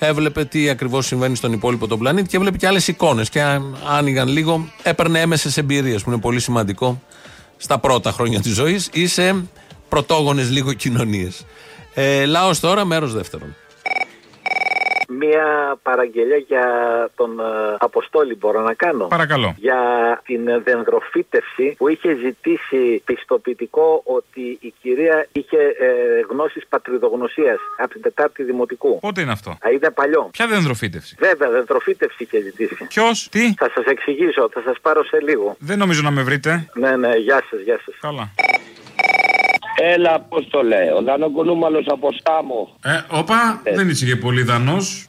έβλεπε τι ακριβώς συμβαίνει στον υπόλοιπο τον πλανήτη και έβλεπε και άλλες εικόνες και άνοιγαν λίγο, έπαιρνε έμεσες εμπειρίες που είναι πολύ σημαντικό στα πρώτα χρόνια της ζωής ή σε πρωτόγονες λίγο κοινωνίες. Ε, Λαός τώρα, μέρος δεύτερον. Μία παραγγελία για τον Αποστόλη μπορώ να κάνω. Παρακαλώ. Για την δενδροφύτευση που είχε ζητήσει πιστοποιητικό ότι η κυρία είχε ε, γνώσεις πατριδογνωσίας από την Τετάρτη Δημοτικού. Πότε είναι αυτό? Α, είναι παλιό. Ποια δενδροφύτευση? Βέβαια, δενδροφύτευση είχε ζητήσει. Ποιος, τι? Θα σας εξηγήσω, θα σας πάρω σε λίγο. Δεν νομίζω να με βρείτε. Ναι, ναι, γεια σας, γεια σας. Καλά. Έλα, πώς το λέω, Δανοκονούμαλος από Σάμο. Ε, όπα, ε. δεν είσαι και πολύ Δανός.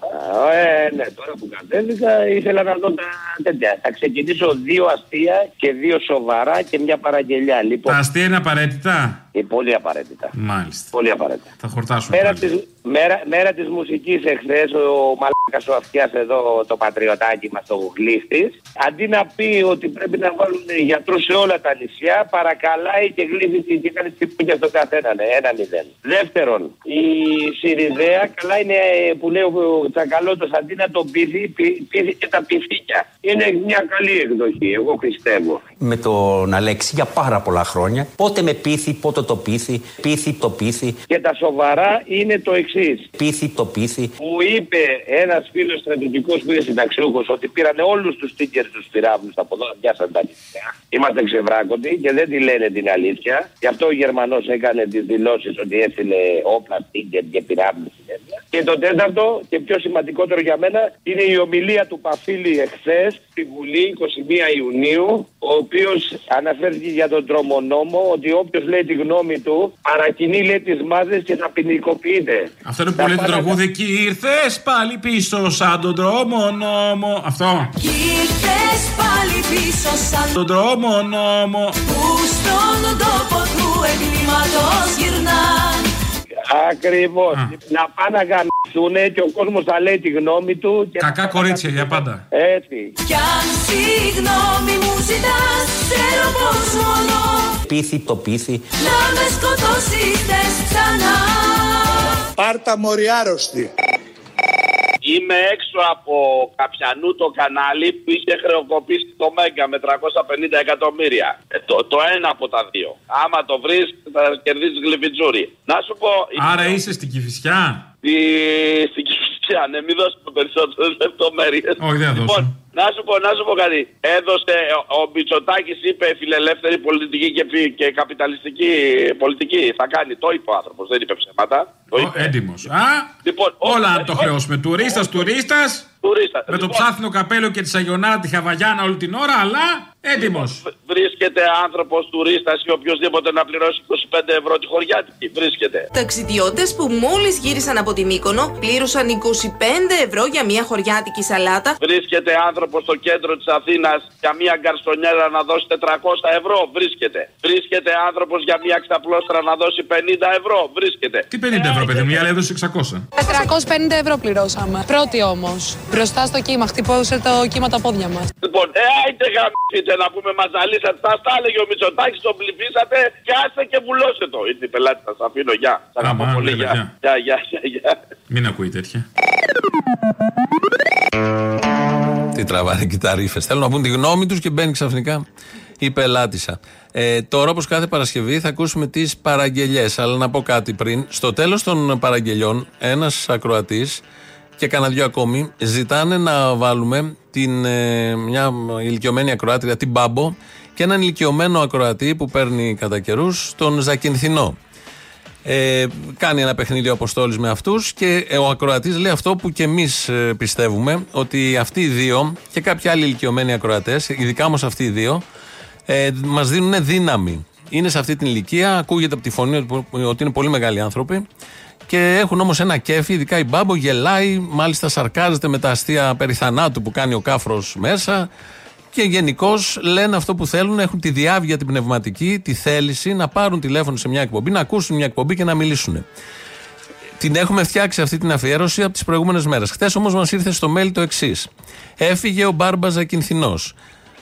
Ε, ναι, τώρα που κατέβηκα ήθελα να δω τα τέτοια. Θα ξεκινήσω δύο αστεία και δύο σοβαρά και μια παραγγελιά. Λοιπόν, τα αστεία είναι απαραίτητα. Ε, πολύ απαραίτητα. Μάλιστα. Πολύ απαραίτητα. Θα χορτάσουμε. Μέρα της, μέρα, μέρα της μουσικής εχθές, ο μαλάκας ο Αυτιάς εδώ, το πατριωτάκι μας, το γλύφτης, αντί να πει ότι πρέπει να βάλουν γιατρούς σε όλα τα νησιά, παρακαλάει και γλύφτης και κάνει τσιπούκια στον καθέναν. Ένα μηδέν. Δεύτερον, η Σιριδέα, καλά είναι που λέει ο Τσακαλώτος, αντί να τον πείθει, πείθει και τα πιθήκια. Είναι μια καλή εκδοχή, εγώ πιστεύω. Με τον Αλέξη για πάρα πολλά χρόνια, πότε με πείθει, πότε το πίθι, πίθι το πίθι. Και τα σοβαρά είναι το εξής. Πίθι το πίθι. Μου είπε ένας φίλος στρατιωτικός που είναι συνταξιούχος ότι πήρανε όλους τους τίκερ τους πυράβλους από εδώ, πιάσαν τα νησιά. Είμαστε ξεβράκωτοι και δεν τη λένε την αλήθεια. Γι' αυτό ο Γερμανός έκανε τις δηλώσεις ότι έστειλε όπλα, τίκερ και πυράβλους. Και το τέταρτο και πιο σημαντικότερο για μένα είναι η ομιλία του Παφίλη εχθές στη Βουλή εικοστή πρώτη Ιουνίου, ο οποίος αναφέρθηκε για τον τρομονόμο ότι όποιος λέει τη γνώμη του παρακινεί, λέει, τις μάζες και θα ποινικοποιείται. Αυτό είναι που λέει το τραγούδι και ήρθες πάλι πίσω σαν τον τρομονόμο. Αυτό. Κι ήρθες πάλι πίσω σαν τον τρομονόμο που στον τόπο του εγκλήματος γυρνάν. Ακριβώς. Α. Να πάνε να γαμιστούνε και ο κόσμος θα λέει τη γνώμη του. Και κακά κορίτσια για πάντα. Έτσι. Κι αν συγγνώμη μου ζητάς, ξέρω πως μόνο. Πίθη το πίθη. Να με σκοτώσετε ξανά. Πάρτα μοριάρωστη. Είμαι έξω από Καπιανού το κανάλι που είχε χρεοκοπήσει το Μέγκα με τριακόσια πενήντα εκατομμύρια. Ε, το, το ένα από τα δύο. Άμα το βρεις θα κερδίσεις γλυφιτζούρι. Να σου πω... Άρα η... είσαι στην Κηφισιά. Η... Στην Κηφισιά, ναι, μην δώσουμε περισσότερες λεπτομέρειες. Όχι, δεν θα δώσω. Να σου πω, να σου πω κάτι. Έδωσε, ο, ο Μητσοτάκης είπε φιλελεύθερη πολιτική και, και καπιταλιστική πολιτική. Θα κάνει, το είπε ο άνθρωπος, δεν είπε ψέματα. Ο έντιμος. Α, λοιπόν, όλα να το χρεώσουμε. Τουρίστας, τουρίστας. Τουρίστα. Με λοιπόν, το ψάθινο καπέλο και τη Σαγιονάρα, τη Χαβαγιάνα όλη την ώρα, αλλά έτοιμος. Βρίσκεται άνθρωπος τουρίστας ή οποιοδήποτε να πληρώσει είκοσι πέντε ευρώ τη χωριάτικη. Βρίσκεται. Ταξιδιώτες που μόλις γύρισαν από τη Μύκονο πλήρωσαν είκοσι πέντε ευρώ για μια χωριάτικη σαλάτα. Βρίσκεται άνθρωπος στο κέντρο της Αθήνας για μια γκαρσονιέρα να δώσει τετρακόσια ευρώ. Βρίσκεται. Βρίσκεται άνθρωπος για μια ξαπλώστρα να δώσει πενήντα ευρώ. Βρίσκεται. Τι πενήντα ευρώ, παιδί μου, η άλλη έδωσε εξακόσια. τετρακόσια πενήντα ευρώ πληρώσαμε. Πρώτη όμως. Μπροστά στο κύμα, χτυπώσε το κύμα τα πόδια μας. Λοιπόν, ε, άιτε γαμ***, Μίλησε να πούμε, μας ζαλίσατε. Αυτά έλεγε ο Μητσοτάκης, τον ψηφίσατε και άστε και βουλώσε το. Ήρθε η πελάτη, σας αφήνω. Γεια. Σας αγαπώ πολύ. Γεια. Γεια, γεια, γεια. Μην ακούει τέτοια. Τι τραβάνε και τα ρήφες. Θέλουν να πούν τη γνώμη τους και μπαίνει ξαφνικά η πελάτησα. Ε, τώρα, όπως κάθε Παρασκευή, θα ακούσουμε τις παραγγελιές. Αλλά να πω κάτι πριν. Στο τέλος των παραγγελιών, ένας ακροατής και κανένα δυο ακόμη ζητάνε να βάλουμε την, ε, μια ηλικιωμένη ακροάτρια, την Μπάμπο, και έναν ηλικιωμένο ακροατή που παίρνει κατά καιρούς, τον Ζακυνθινό. Ε, κάνει ένα παιχνίδι ο Αποστόλης με αυτούς και ο ακροατής λέει αυτό που και εμείς πιστεύουμε, ότι αυτοί οι δύο και κάποιοι άλλοι ηλικιωμένοι ακροατές, ειδικά όμως αυτοί οι δύο, ε, μας δίνουν δύναμη. Είναι σε αυτή την ηλικία, ακούγεται από τη φωνή ότι είναι πολύ μεγάλοι άνθρωποι και έχουν όμως ένα κέφι, ειδικά η Μπάμπο γελάει, μάλιστα σαρκάζεται με τα αστεία περί θανάτου που κάνει ο κάφρος μέσα και γενικώς λένε αυτό που θέλουν, έχουν τη διάβγεια την πνευματική, τη θέληση να πάρουν τηλέφωνο σε μια εκπομπή, να ακούσουν μια εκπομπή και να μιλήσουν. Την έχουμε φτιάξει αυτή την αφιέρωση από τις προηγούμενες μέρες. Χθες όμως μας ήρθε στο mail το εξής. Έφυγε ο Μπάρμπα Ζακυνθινός.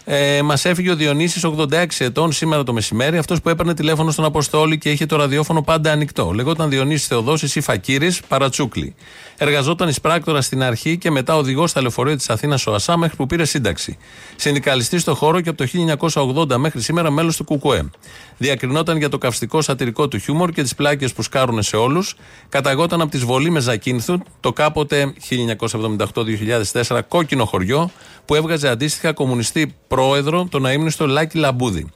Ε, μας έφυγε ο Διονύσης, ογδόντα έξι ετών, σήμερα το μεσημέρι, αυτός που έπαιρνε τηλέφωνο στον Αποστόλη και είχε το ραδιόφωνο πάντα ανοιχτό. Λεγόταν Διονύσης Θεοδόσης ή Φακύρης Παρατσούκλη. Εργαζόταν εις πράκτορα στην αρχή και μετά οδηγός στα λεωφορεία της Αθήνας ΟΑΣΑ μέχρι που πήρε σύνταξη. Συνδικαλιστής στο χώρο και από το χίλια εννιακόσια ογδόντα μέχρι σήμερα μέλος του ΚΚΕ. Διακρινόταν για το καυστικό σατυρικό του χιούμορ και τις πλάκες που σκάρουν σε όλους. Καταγόταν από τη Σβολή με Ζακύνθου, το κάποτε χίλια εννιακόσια εβδομήντα οκτώ με δύο χιλιάδες τέσσερα κόκκινο χωριό που έβγαζε αντίστοιχα κομμουνιστή πρόεδρο, τον αείμνηστο Λάκη Λαμπούδη.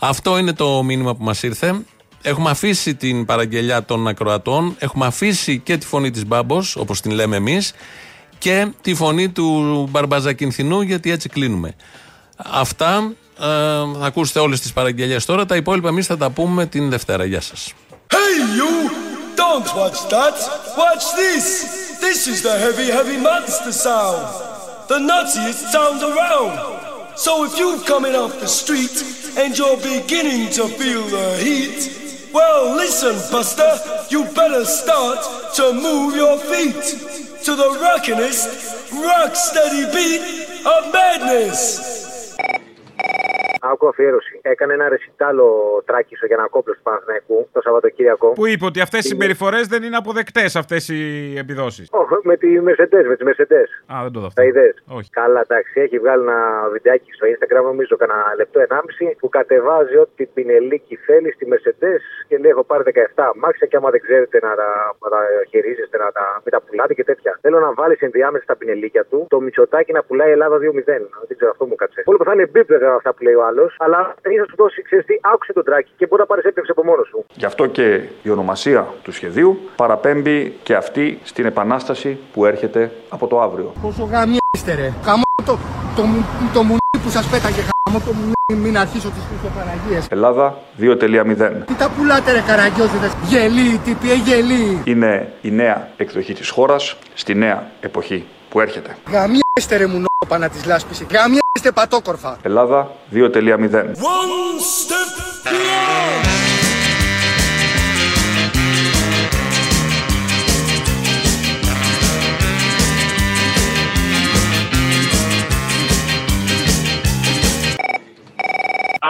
Αυτό είναι το μήνυμα που μας ήρθε. Έχουμε αφήσει την παραγγελιά των ακροατών, έχουμε αφήσει και τη φωνή της Μπάμπος, όπως την λέμε εμείς, και τη φωνή του Μπαρμπαζακυνθινού, γιατί έτσι κλείνουμε. Αυτά, ε, θα ακούσετε όλες τις παραγγελιές τώρα, τα υπόλοιπα εμείς θα τα πούμε την Δευτέρα. Γεια σας. Hey you, don't watch that, watch this. This is the heavy, heavy monster sound. The nuttiest sound around. So if you've come in off the street and you're beginning to feel the heat, well, listen, Buster, you better start to move your feet to the rockin'est, rock-steady beat of madness. Άκου αφιέρωση. Έκανε ένα ρεσιτάλο Τράκης ο Γιαννακόπλος του Παναθηναϊκού το Σαββατοκύριακο. Που είπε ότι αυτές οι συμπεριφορές δεν είναι αποδεκτές, αυτές οι επιδόσεις. Όχι, με τις Μερσεντές, με τις Μερσεντές. Α, δεν το δω. Τα είδες. Όχι. Καλά, εντάξει, έχει βγάλει ένα βιντεάκι στο Instagram, νομίζω κανένα λεπτό, ενάμιση, που κατεβάζει ό,τι πινελίκι θέλει στη Μερσεντές και λέει: έχω πάρει δεκαεπτά αμάξια και άμα δεν ξέρετε να τα, τα χειρίζεστε, να τα, μην τα πουλάτε και τέτοια. Θέλω να βάλει ενδιάμεσα τα πινελίκια του το Μητσοτάκι να πουλάει Ελλάδα δύο μηδέν. Δεν ξέρω, αυτό μου κάτσε. Πολύ που θα είναι επίπεδα αυτά που λέει ο άλλος, αλλά ίσως σου δώσει, ξέρεις τι, άκουσε τον Τράκη και μπορεί να πάρεις έπτυξη από μόνος σου. Γι' αυτό και η ονομασία του σχεδίου παραπέμπει και αυτή στην επανάσταση που έρχεται από το αύριο. Πόσο γαμιέστε ρε, γαμώ το, το, το μουνί που σας πέταγε, γαμώ το μουνί, μην αρχίσω τις Χριστοπαναγίες. Ελλάδα δύο μηδέν. Τι τα πουλάτε ρε καραγκιόζηδες, γελί, τι πιέ γελί. Είναι η νέα εκδοχή της χώρας, στη νέα εποχή που έρχεται. Γαμιέστε ρε μουνό, πανά της λάσπης, γαμιέ. Είστε πατόκορφα. Ελλάδα δύο μηδέν. One step beyond.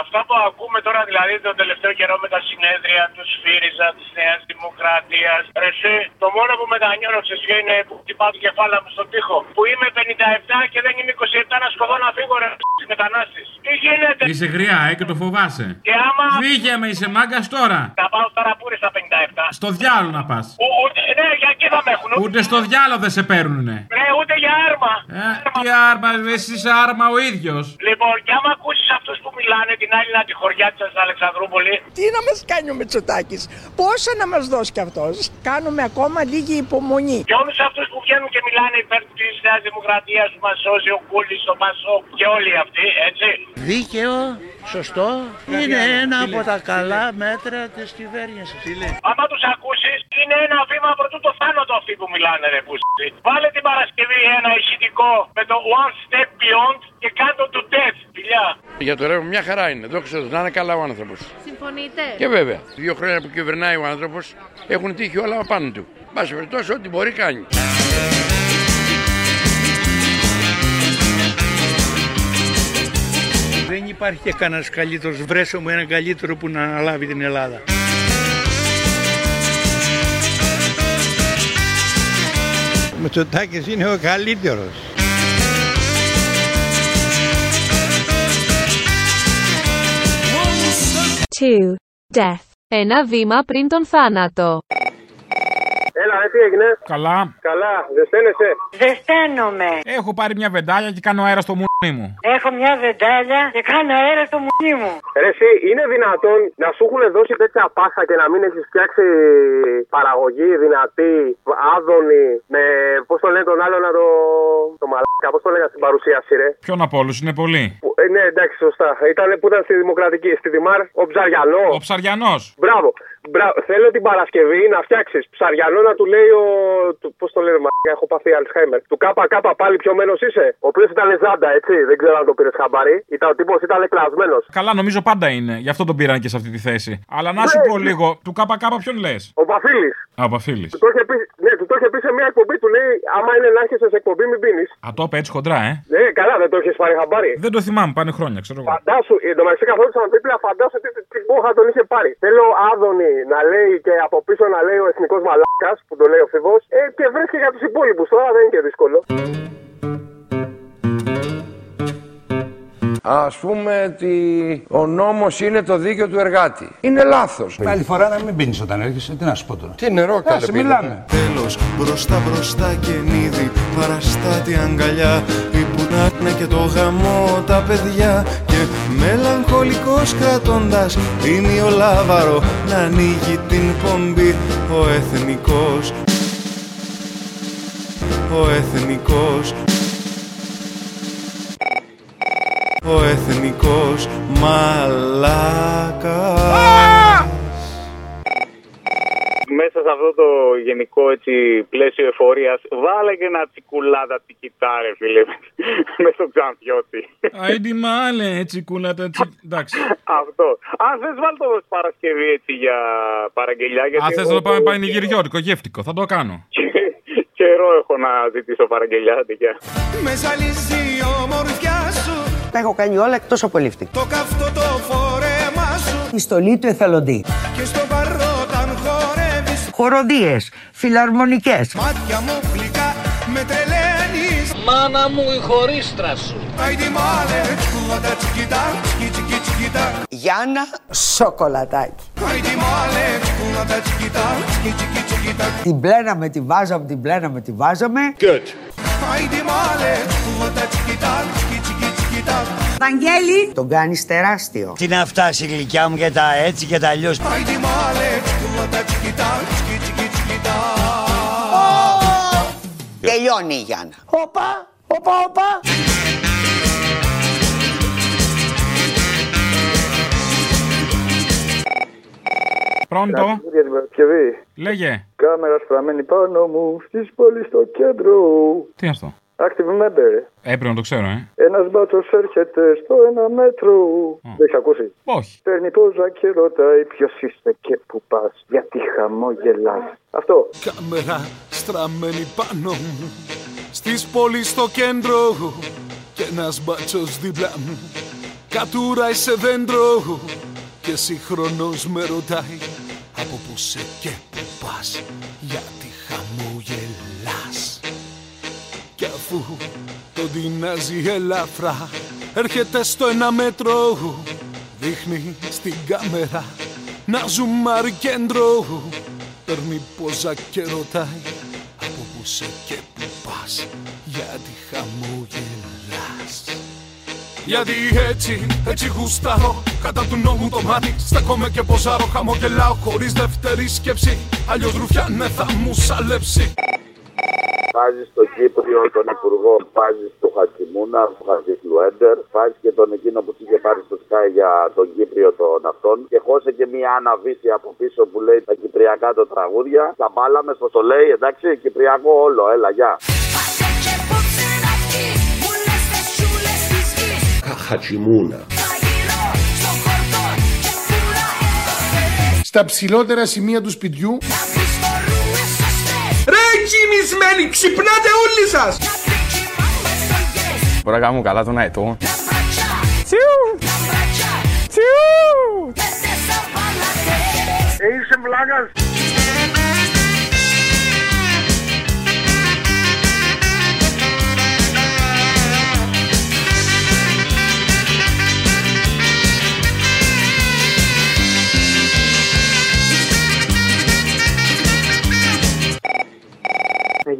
Αυτά που ακούμε τώρα, δηλαδή τον τελευταίο καιρό με τα συνέδρια του ΣΥΡΙΖΑ, τη Νέα Δημοκρατία, εσύ, το μόνο που μετανιώνω ξεσιά είναι που χτυπάω το κεφάλι μου στον τοίχο. Που είμαι πενήντα επτά και δεν είμαι είκοσι επτά να σκοτώ να φύγω ρε στις μετανάστες. Τι γίνεται. Είσαι γριά, ε, και το φοβάσαι. Και άμα. Φύγε με, είσαι μάγκας τώρα. Θα πάω τώρα πούρι στα πενήντα επτά. Στο διάλο να πας. Ο, ούτε, ναι, για εκεί θα με έχουν. Ούτε στο διάλο δεν σε παίρνουνε. Ναι, ούτε για άρμα. Ε, άρμα. Τι άρμα, εσύ είσαι άρμα ο ίδιος. Λοιπόν, και άμα ακούσεις αυτούς που μιλάνε την άλλη να τη χωριά της Αλεξανδρούπολη. Τι να μας κάνει ο Μητσοτάκης, πόσα να μας δώσει κι αυτός. Κάνουμε ακόμα λίγη υπομονή. Και όλους αυτούς που βγαίνουν και μιλάνε υπέρ της Νέας Δημοκρατίας που μας σώζει ο Κούλης, ο Πασόκ και όλοι αυτοί, έτσι. Δίκαιο, σωστό, είναι ένα από τα καλά μέτρα της κυβέρνησης. Άμα τους ακούσεις, είναι ένα βήμα πρωτού το θάνατο αυτοί που μιλάνε ρε πούστη. Βάλε την Παρασκευή ένα ηχητικό με το One Step Beyond και κάτω του death, φιλιά. Για το ρεύμα μια χαρά είναι, δόξα τω Θεώ, να είναι καλά ο άνθρωπος. Συμφωνείτε. Και βέβαια, δύο χρόνια που κυβερνάει ο άνθρωπος έχουν τύχει όλα απάνω του. Μπας περιπτώσει ό,τι μπορεί κάνει. Δεν υπάρχει και κανένας καλύτερος. Βρέσω μου έναν καλύτερο που να αναλάβει την Ελλάδα. Ο Μητσοτάκης είναι ο καλύτερος. Two. Death. Ένα βήμα πριν τον θάνατο. Έλα, ρε, τι έγινε. Καλά. Καλά, ζεσταίνεσαι. Ζεσταίνομαι. Έχω πάρει μια βεντάλια και κάνω αέρα στο μουνί μου. Έχω μια βεντάλια και κάνω αέρα στο μουνί μου. Ρε, εσύ, είναι δυνατόν να σου έχουν δώσει τέτοια πάσα και να μην έχεις φτιάξει παραγωγή δυνατή, άδωνη, με. Πώ το λένε τον άλλο να το. Το μαλάκα, πώ το λέγα στην παρουσίαση, ρε. Ποιον από όλους, είναι πολύ. Ε, ναι, εντάξει, σωστά. Ήτανε που ήταν στη Δημοκρατική, στη Δημάρ, ο Ψαριανό. Ο Ψαριανός. Μπράβο. Μπράβο. Θέλω την Παρασκευή να φτιάξει Ψαριανό. Του λέει ο. Πώς το λένε, μαλάκα, έχω πάθει Αλτσχάιμερ. Του ΚΚ πάλι πιωμένος είσαι. Ο οποίος ήταν ζάντα, έτσι. Δεν ξέρω αν το πήρες χαμπάρι. Ήταν ο τύπος, ήταν κλασμένος. Καλά, νομίζω πάντα είναι. Γι' αυτό τον πήραν και σε αυτή τη θέση. Αλλά να σου πω λίγο, του ΚΚ ποιον λες. Ο Βαφίλης. Α, ο Βαφίλης. Του το είχε πει, ναι, του το είχε πει σε μια εκπομπή, του λέει, άμα είναι να έρχεσαι σε εκπομπή, μην πίνεις. Α, το είπε έτσι χοντρά, ε. Ναι, καλά, δεν το είχε πάρει χαμπάρι. Δεν το θυμάμαι, πάνε χρόνια, ξέρω εγώ. Φαντάσου, εντωμεταξύ καθόλου σαν πίπλα, φαντάσου τι, τι, τι πόχα τον είχε πάρει. Θέλω Άδωνη να λέει και από πίσω να λέει ο εθνικός μαλάκας. Που το λέει ο Φιβός, ε, και βρέθηκε για τους υπόλοιπους. Τώρα δεν είναι και δύσκολο. Ας πούμε ότι ο νόμος είναι το δίκαιο του εργάτη. Είναι λάθος. Άλλη φορά να μην πίνεις όταν έρχεσαι. Τι να σου πω τώρα. Τι νερό καλέ πίνετε. Μιλάμε. Τέλος, μπροστά μπροστά και νίδι, παραστάτη αγκαλιά, η πουνάκνα και το γαμό τα παιδιά. Και μελαγχολικός κρατώντας ημιολάβαρο να ανοίγει την πομπή ο εθνικός. Ο εθνικός. Ο εθνικός μαλάκας. Μέσα σε αυτό το γενικό έτσι, πλαίσιο εφορίας, βάλε και ένα τσικουλάτα τσικιτά, ρε φίλε, με τον Ξανθιώτη. Αιντι μάλε, τσικουλάτα τσικιτά. Εντάξει. Αυτό. Αν θες βάλ το Παρασκευή έτσι για παραγγελιά. Αν θες να πάμε πανηγυριώτικο, γεύτικο, θα το κάνω. Καιρό έχω να ζητήσω παραγγελιά, τέτοια. Με ζαλίζει η ομορφιά σου. Τα έχω κάνει όλα εκτός από λήφτη. Το καυτό το φορέμα σου. Η στολή του εθελοντή. Και στο παρόταν χορεύεις. Χοροδίες, φιλαρμονικές. Μάτια μου γλυκά με τρελαίνεις. Μάνα μου η χωρίστρα σου. Άιντι μάλε τσικουάτα τσικιτά, τσικι τσικιτά. Γιάννα σοκολατάκι. Άιντι μάλε τσικουάτα τσικιτά, τσικι τσικιτά. Την πλέναμε, τη βάζαμε, την πλέναμε, τη βάζαμε. Good. Άιντι μάλε τσικουάτα τσικιτά, τσικι. Βαγγέλη, τον κάνεις τεράστιο. Τι να φτάσει η γλυκιά μου και τα έτσι και τα αλλιώς. Τελειώνει η Γιάννα. Όπα, όπα, όπα. Πρόντο. Λέγε. Κάμερα στραμμένη πάνω μου, στις πόλεις στο κέντρο. Τι είναι αυτό. Active member. Έπρεπε να το ξέρω, ε. Ένας μπάτσος έρχεται στο ένα μέτρο. Oh. Δεν έχεις ακούσει. Όχι. Παίρνει πόζα και ρωτάει ποιος είσαι και που πας. Γιατί χαμόγελας. Αυτό. Κάμερα στραμμένη πάνω μου. Στις πόλεις στο κέντρο. Κι ένας μπάτσος δίπλα μου. Κατούράει σε δέντρο. Και συγχρονώς με ρωτάει. Από πού σε και που πας. Γιατί χαμόγελας. Κι αφού τον τεινάζει ελαφρά, έρχεται στο ένα μέτρο. Δείχνει στην κάμερα να ζουμάρει κέντρο. Παίρνει πόζα και ρωτάει από πού σε και που πας. Γιατί χαμογελάς. Γιατί έτσι, έτσι γουστάω. Κατά του νόμου το μάτι, στέκομαι και ποζάρω. Χαμογελάω χωρίς δεύτερη σκέψη. Αλλιώς ρουφιάνε θα μου σαλέψει. Βάζει στον Κύπριο τον Υπουργό, βάζει τον Χακιμούνα, τον Χατζηφλουέντερ, βάζει και τον εκείνο που είχε πάρει στο Sky για τον Κύπριο των αυτών. Και χώσε και μία αναβίση από πίσω που λέει τα κυπριακά το τραγούδια. Τα μπάλαμε, πως το λέει, εντάξει, κυπριακό όλο, έλα, γεια. Χατζημούνα. Στα ψηλότερα σημεία του σπιτιού. Κοιμισμένοι, ξυπνάτε όλοι σας! Μπορώ να κάνω καλά τον αετό. Τσιου! Είσαι βλάγας.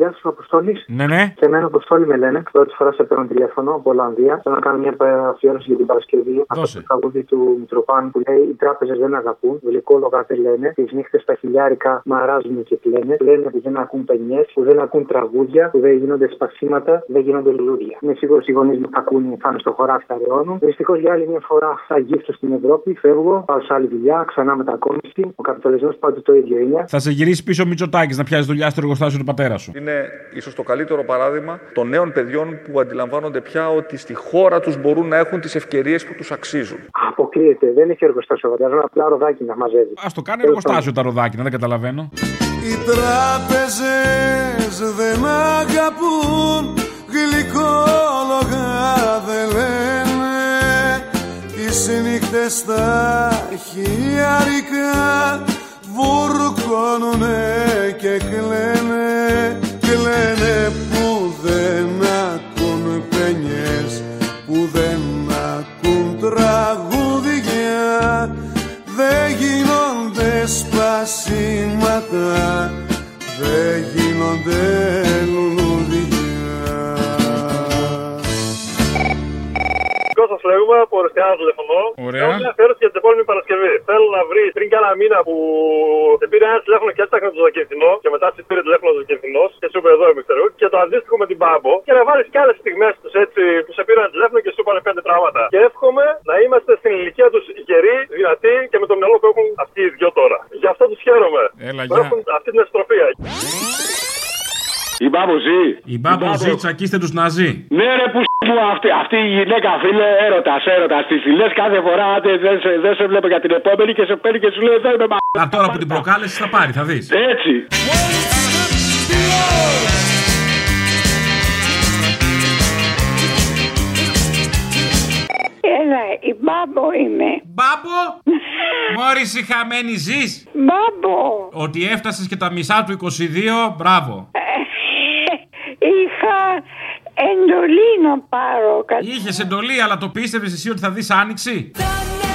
Γεια σου, Αποστόλη. Ναι, ναι. Και εμένα Αποστόλη με λένε. Πρώτη φορά σε παίρνω τηλέφωνο από Ολλανδία. Θέλω να κάνω μια αφιέρωση για την Παρασκευή. Αυτό το τραγούδι του Μητροπάνου που λέει: Οι τράπεζες δεν αγαπούν. Γλυκό λογάτε λένε. Τις νύχτες τα χιλιάρικα μαράζουν και κλαίνε. Λένε που δεν ακούν παινιές, που δεν ακούν τραγούδια, που δεν γίνονται σπασίματα, δεν γίνονται λουλούδια. Είμαι σίγουρος οι γονείς μου ακούνε, πάνε στο χωράφι, τα ρεώνουν. Δυστυχώς για άλλη μια φορά θα γύψω στην Ευρώπη. Φεύγω, πάω σε άλλη δουλειά, ξανά μετακόμιση. Ο καπιταλισμός πάντα το ίδιο είναι. Θα σε γυρίσει πίσω ο Μητσοτάκης να πιάσει δουλειά στο εργοστάσιο του πατέρα σου. Είναι ίσως το καλύτερο παράδειγμα των νέων παιδιών που αντιλαμβάνονται πια ότι στη χώρα τους μπορούν να έχουν τις ευκαιρίες που τους αξίζουν. Αποκλείεται, δεν έχει εργοστάσιο, βαντάζομαι απλά ροδάκινα μαζεύει. Ας το κάνει εργοστάσιο τα ροδάκινα, δεν καταλαβαίνω. Οι τράπεζες δεν αγαπούν, γλυκόλογα δεν λένε. Τις νύχτες τα χιλιάρικα βουρκώνουνε και κλαίνε. Λένε που δεν ακούν παινιές, που δεν ακούν τραγούδια, δεν γίνονται σπασίματα, δεν γίνονται λουλούδια. Κώστας λέγουμε, από Ορεστιανά τηλεφωνώ. Ωραία. Έχω μια αφιέρωση για την επόμενη Παρασκευή. Θέλω να βρει πριν κι ένα μήνα που σε πήρε ένα τηλέφωνο και έψαχνε το Ζακυνθινό και μετά σε πήρε τηλέφωνο του Ζακυνθινό και σου είπε εδώ είμαι ξέρω και το αντίστοιχο με την Πάμπο και να βάλει κι άλλες στιγμές τους έτσι που σε πήρε ένα τηλέφωνο και σου είπανε πέντε πράγματα. Και εύχομαι να είμαστε στην ηλικία τους γεροί, δυνατοί και με το μυαλό που έχουν αυτοί οι δυο τώρα. Γι' αυτό τους χαίρομαι. Έλα, που έχουν αυτή την ευστροφία. Η Μπαμποζή! Η Μπαμποζή, τσακίστε τους Ναζί! Ναι, ρε, που σ***, αυτή, αυτή η γυναίκα, φίλε, έρωτας, έρωτας. Τις λες κάθε φορά, άντε, δεν σε, δε σε βλέπω για την επόμενη και σε παίρνει και σου λέει δεν είμαι μ***. Α, τώρα που την προκάλεσες θα πάρει, θα δεις. Έτσι. Έλα, η Μπάμπο είμαι. Μπάμπο! Μόρις η χαμένη ζεις. Μπάμπο! Ότι έφτασες και τα μισά του είκοσι δύο, μπράβο. Είχα εντολή να πάρω κάτι. Είχες εντολή, αλλά το πίστευες εσύ ότι θα δεις άνοιξη. Θα είναι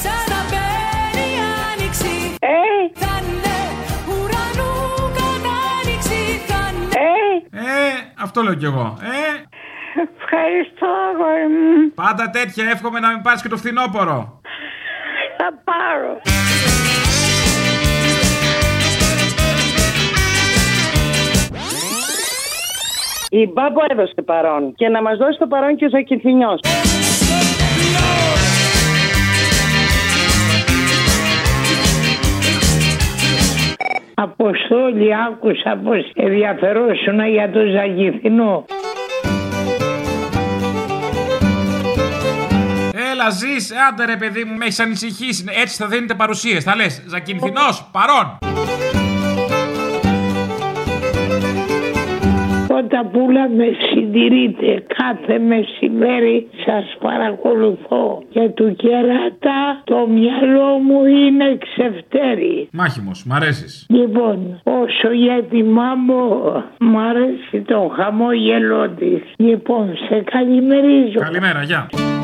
σαν να παίρνει άνοιξη. Ε. Θα είναι ουρανού κατάνοιξη. Θα είναι. Ε. Ε, αυτό λέω κι εγώ. Ε. Ευχαριστώ, αγόρι μου. Πάντα τέτοια, εύχομαι να μην πάρεις και το φθινόπωρο. Θα πάρω. Η Μπάμπο έδωσε παρόν και να μας δώσει το παρόν και ο Ζακυνθινιός. Αποστόλη, άκουσα πως ενδιαφερόσουνα για τον Ζακυνθινό. Έλα ζεις, άντε ρε παιδί μου, με έχεις ανησυχήσει. Έτσι θα δίνετε παρουσίες, θα λες Ζακυνθινός, παρόν. Όταν πουλά με συντηρείτε κάθε μεσημέρι, σας παρακολουθώ. Και του κεράτα το μυαλό μου είναι ξεφτέρι. Μάχημος, μ' αρέσεις. Λοιπόν, όσο για τη Μάμπο, μ' αρέσει το χαμόγελό της. Λοιπόν, σε καλημερίζω. Καλημέρα, γεια.